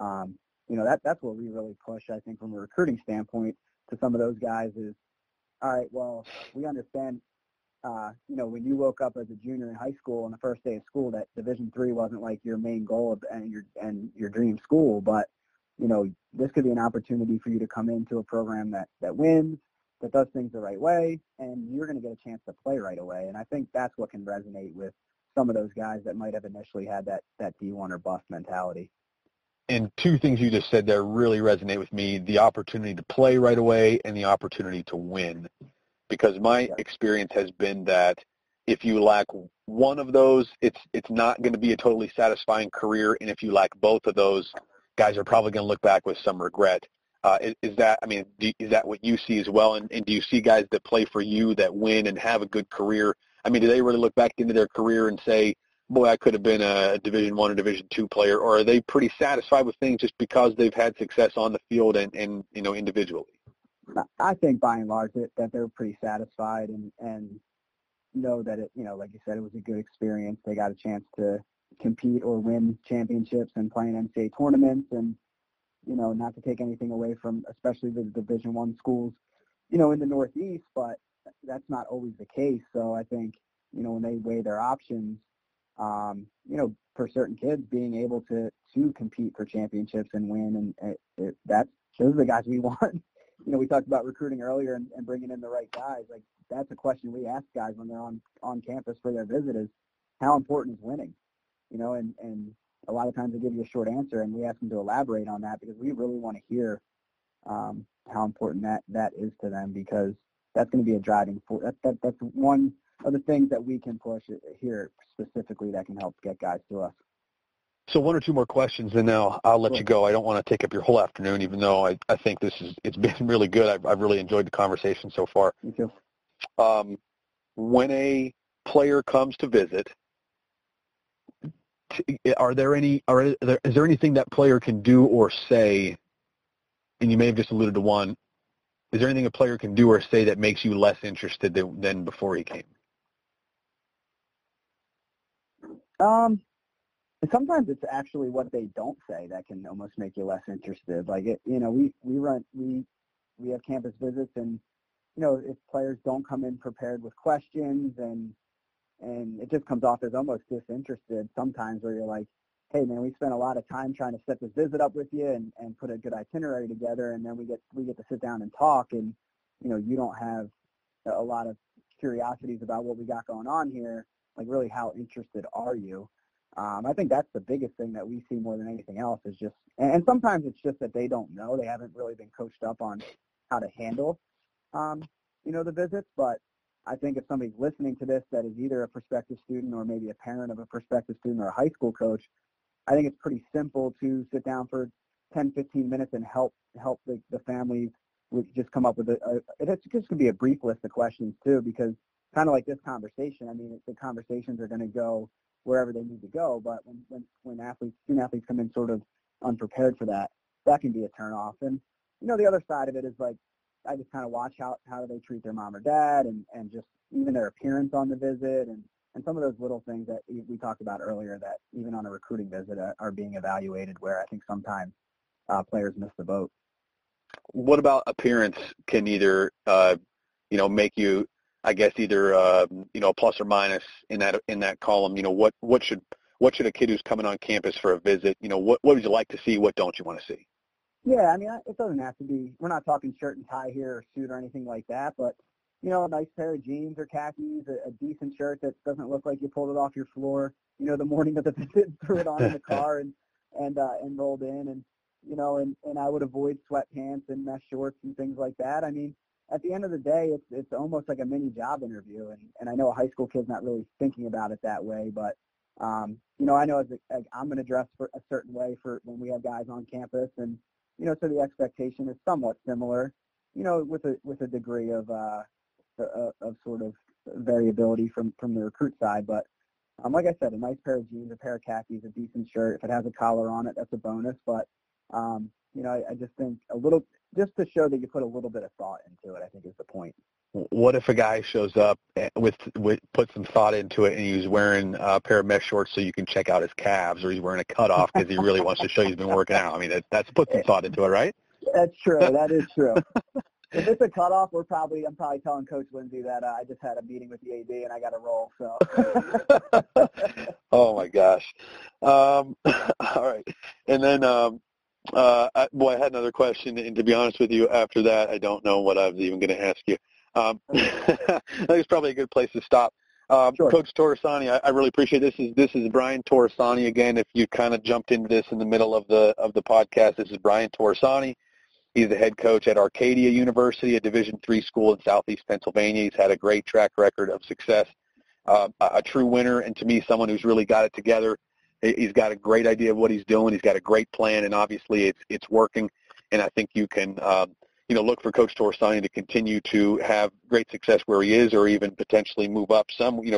you know, that's what we really push, I think, from a recruiting standpoint to some of those guys is, all right, well, we understand, you know, when you woke up as a junior in high school on the first day of school, that Division III wasn't like your main goal and your dream school, but you know, this could be an opportunity for you to come into a program that wins, that does things the right way, and you're going to get a chance to play right away. And I think that's what can resonate with some of those guys that might have initially had that D1 or bust mentality. And two things you just said there really resonate with me, the opportunity to play right away and the opportunity to win. Because my experience has been that if you lack one of those, it's not going to be a totally satisfying career. And if you lack both of those, guys are probably going to look back with some regret. Is that what you see as well? And do you see guys that play for you that win and have a good career? I mean, do they really look back into their career and say, boy, I could have been a Division I or Division II player? Or are they pretty satisfied with things just because they've had success on the field and you know, individually? I think by and large that they're pretty satisfied and know that, it, you know, like you said, it was a good experience. They got a chance to compete or win championships and play in NCAA tournaments, and you know, not to take anything away from especially the Division I schools, you know, in the Northeast, but that's not always the case. So I think, you know, when they weigh their options, you know, for certain kids, being able to compete for championships and win, and those are the guys we want. You know, we talked about recruiting earlier and bringing in the right guys. Like, that's a question we ask guys when they're on campus for their visit is, how important is winning? You know, and a lot of times they give you a short answer, and we ask them to elaborate on that because we really want to hear how important that is to them, because that's going to be a driving force. That's one of the things that we can push here specifically that can help get guys to us. So one or two more questions, and now I'll let you go. I don't want to take up your whole afternoon, even though I think it's been really good. I've really enjoyed the conversation so far. Me too. When a player comes to visit, is there anything that player can do or say, and you may have just alluded to one, is there anything a player can do or say that makes you less interested than before he came? Sometimes it's actually what they don't say that can almost make you less interested. Like, we have campus visits, and you know, if players don't come in prepared with questions and it just comes off as almost disinterested sometimes, where you're like, hey, man, we spent a lot of time trying to set this visit up with you and put a good itinerary together, and then we get to sit down and talk, and, you know, you don't have a lot of curiosities about what we got going on here. Like, really, how interested are you? I think that's the biggest thing that we see more than anything else is just – and sometimes it's just that they don't know. They haven't really been coached up on how to handle you know, the visits, but I think if somebody's listening to this that is either a prospective student or maybe a parent of a prospective student or a high school coach, I think it's pretty simple to sit down for 10, 15 minutes and help the family with just come up with it's just going to be a brief list of questions too, because kind of like this conversation, I mean, the conversations are going to go wherever they need to go, but when student athletes come in sort of unprepared for that, that can be a turnoff. And, you know, the other side of it is, like, I just kind of watch how do they treat their mom or dad and just even their appearance on the visit and some of those little things that we talked about earlier that even on a recruiting visit are being evaluated, where I think sometimes players miss the boat. What about appearance can either, you know, make you, I guess, either, you know, plus or minus in that column? You know, what should a kid who's coming on campus for a visit, you know, what would you like to see? What don't you want to see? Yeah, I mean, it doesn't have to be, we're not talking shirt and tie here or suit or anything like that, but, you know, a nice pair of jeans or khakis, a decent shirt that doesn't look like you pulled it off your floor, you know, the morning of the visit, threw it on in the car and rolled in, and, you know, and I would avoid sweatpants and mesh shorts and things like that. I mean, at the end of the day, it's almost like a mini job interview, and I know a high school kid's not really thinking about it that way, but, you know, I know I'm going to dress for a certain way for when we have guys on campus, and, you know, so the expectation is somewhat similar, you know, with a degree of sort of variability from the recruit side. But like I said, a nice pair of jeans, a pair of khakis, a decent shirt. If it has a collar on it, that's a bonus. But, you know, I just think just to show that you put a little bit of thought into it, I think is the point. What if a guy shows up with put some thought into it and he's wearing a pair of mesh shorts so you can check out his calves, or he's wearing a cutoff because he really wants to show he's been working out? I mean, that's put some thought into it, right? That's true. That is true. If it's a cutoff, I'm probably telling Coach Lindsay that I just had a meeting with the AD and I got to roll. So. Oh my gosh. All right, and then. I had another question, and to be honest with you, after that, I don't know what I was even going to ask you. I think it's probably a good place to stop. Sure. Coach Torsani, I really appreciate this. This is Brian Torsani again. If you kind of jumped into this in the middle of the podcast, this is Brian Torsani. He's the head coach at Arcadia University, a Division III school in Southeast Pennsylvania. He's had a great track record of success, a true winner, and to me, someone who's really got it together. He's got a great idea of what he's doing. He's got a great plan, and obviously it's working. And I think you can, you know, look for Coach Torsani to continue to have great success where he is, or even potentially move up some, you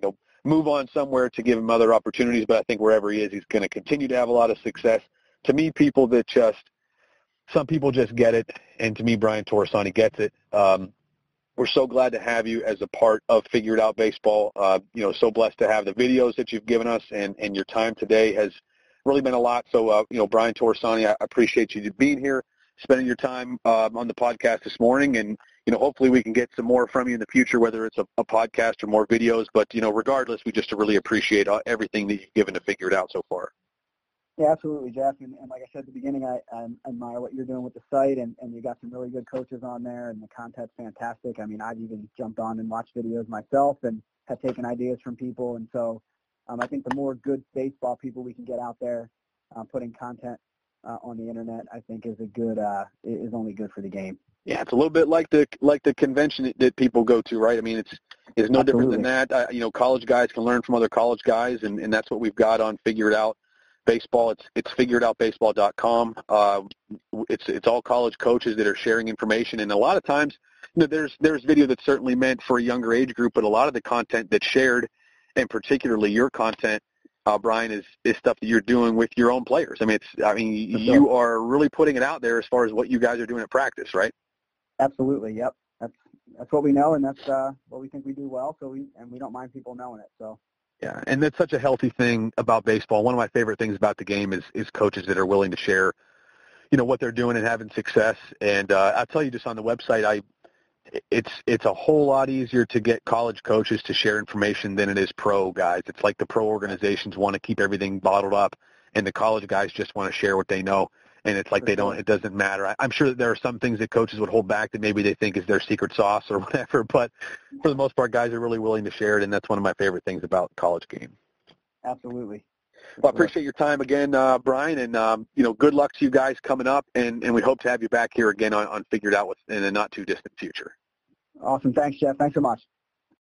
know, move on somewhere to give him other opportunities. But I think wherever he is, he's going to continue to have a lot of success. To me, some people just get it, and to me, Brian Torsani gets it. We're so glad to have you as a part of Figured Out Baseball. You know, so blessed to have the videos that you've given us, and your time today has really been a lot. So, you know, Brian Torsani, I appreciate you being here, spending your time on the podcast this morning, and, you know, hopefully we can get some more from you in the future, whether it's a podcast or more videos. But, you know, regardless, we just really appreciate everything that you've given to Figure It Out so far. Yeah, absolutely, Jeff. And like I said at the beginning, I admire what you're doing with the site, and you got some really good coaches on there, and the content's fantastic. I mean, I've even jumped on and watched videos myself and have taken ideas from people. And so I think the more good baseball people we can get out there putting content on the internet, I think is is only good for the game. Yeah, it's a little bit like the convention that people go to, right? I mean, it's no Absolutely. Different than that. You know, college guys can learn from other college guys, and that's what we've got on Figure It Out Baseball. It's figuredoutbaseball.com. It's all college coaches that are sharing information, and a lot of times, you know, there's video that's certainly meant for a younger age group, but a lot of the content that's shared, and particularly your content, Brian, is stuff that you're doing with your own players. I mean you are really putting it out there as far as what you guys are doing at practice, right? Absolutely, yep. That's what we know, and that's what we think we do well. So we don't mind people knowing it. So. Yeah, and that's such a healthy thing about baseball. One of my favorite things about the game is coaches that are willing to share, you know, what they're doing and having success. And I'll tell you, just on the website, it's a whole lot easier to get college coaches to share information than it is pro guys. It's like the pro organizations want to keep everything bottled up, and the college guys just want to share what they know. And it's like it doesn't matter. I'm sure that there are some things that coaches would hold back that maybe they think is their secret sauce or whatever, but for the most part, guys are really willing to share it, and that's one of my favorite things about the college game. Absolutely. Well, I appreciate your time again, Brian, and, you know, good luck to you guys coming up, and we hope to have you back here again on Figured Out in the not-too-distant future. Awesome. Thanks, Jeff. Thanks so much.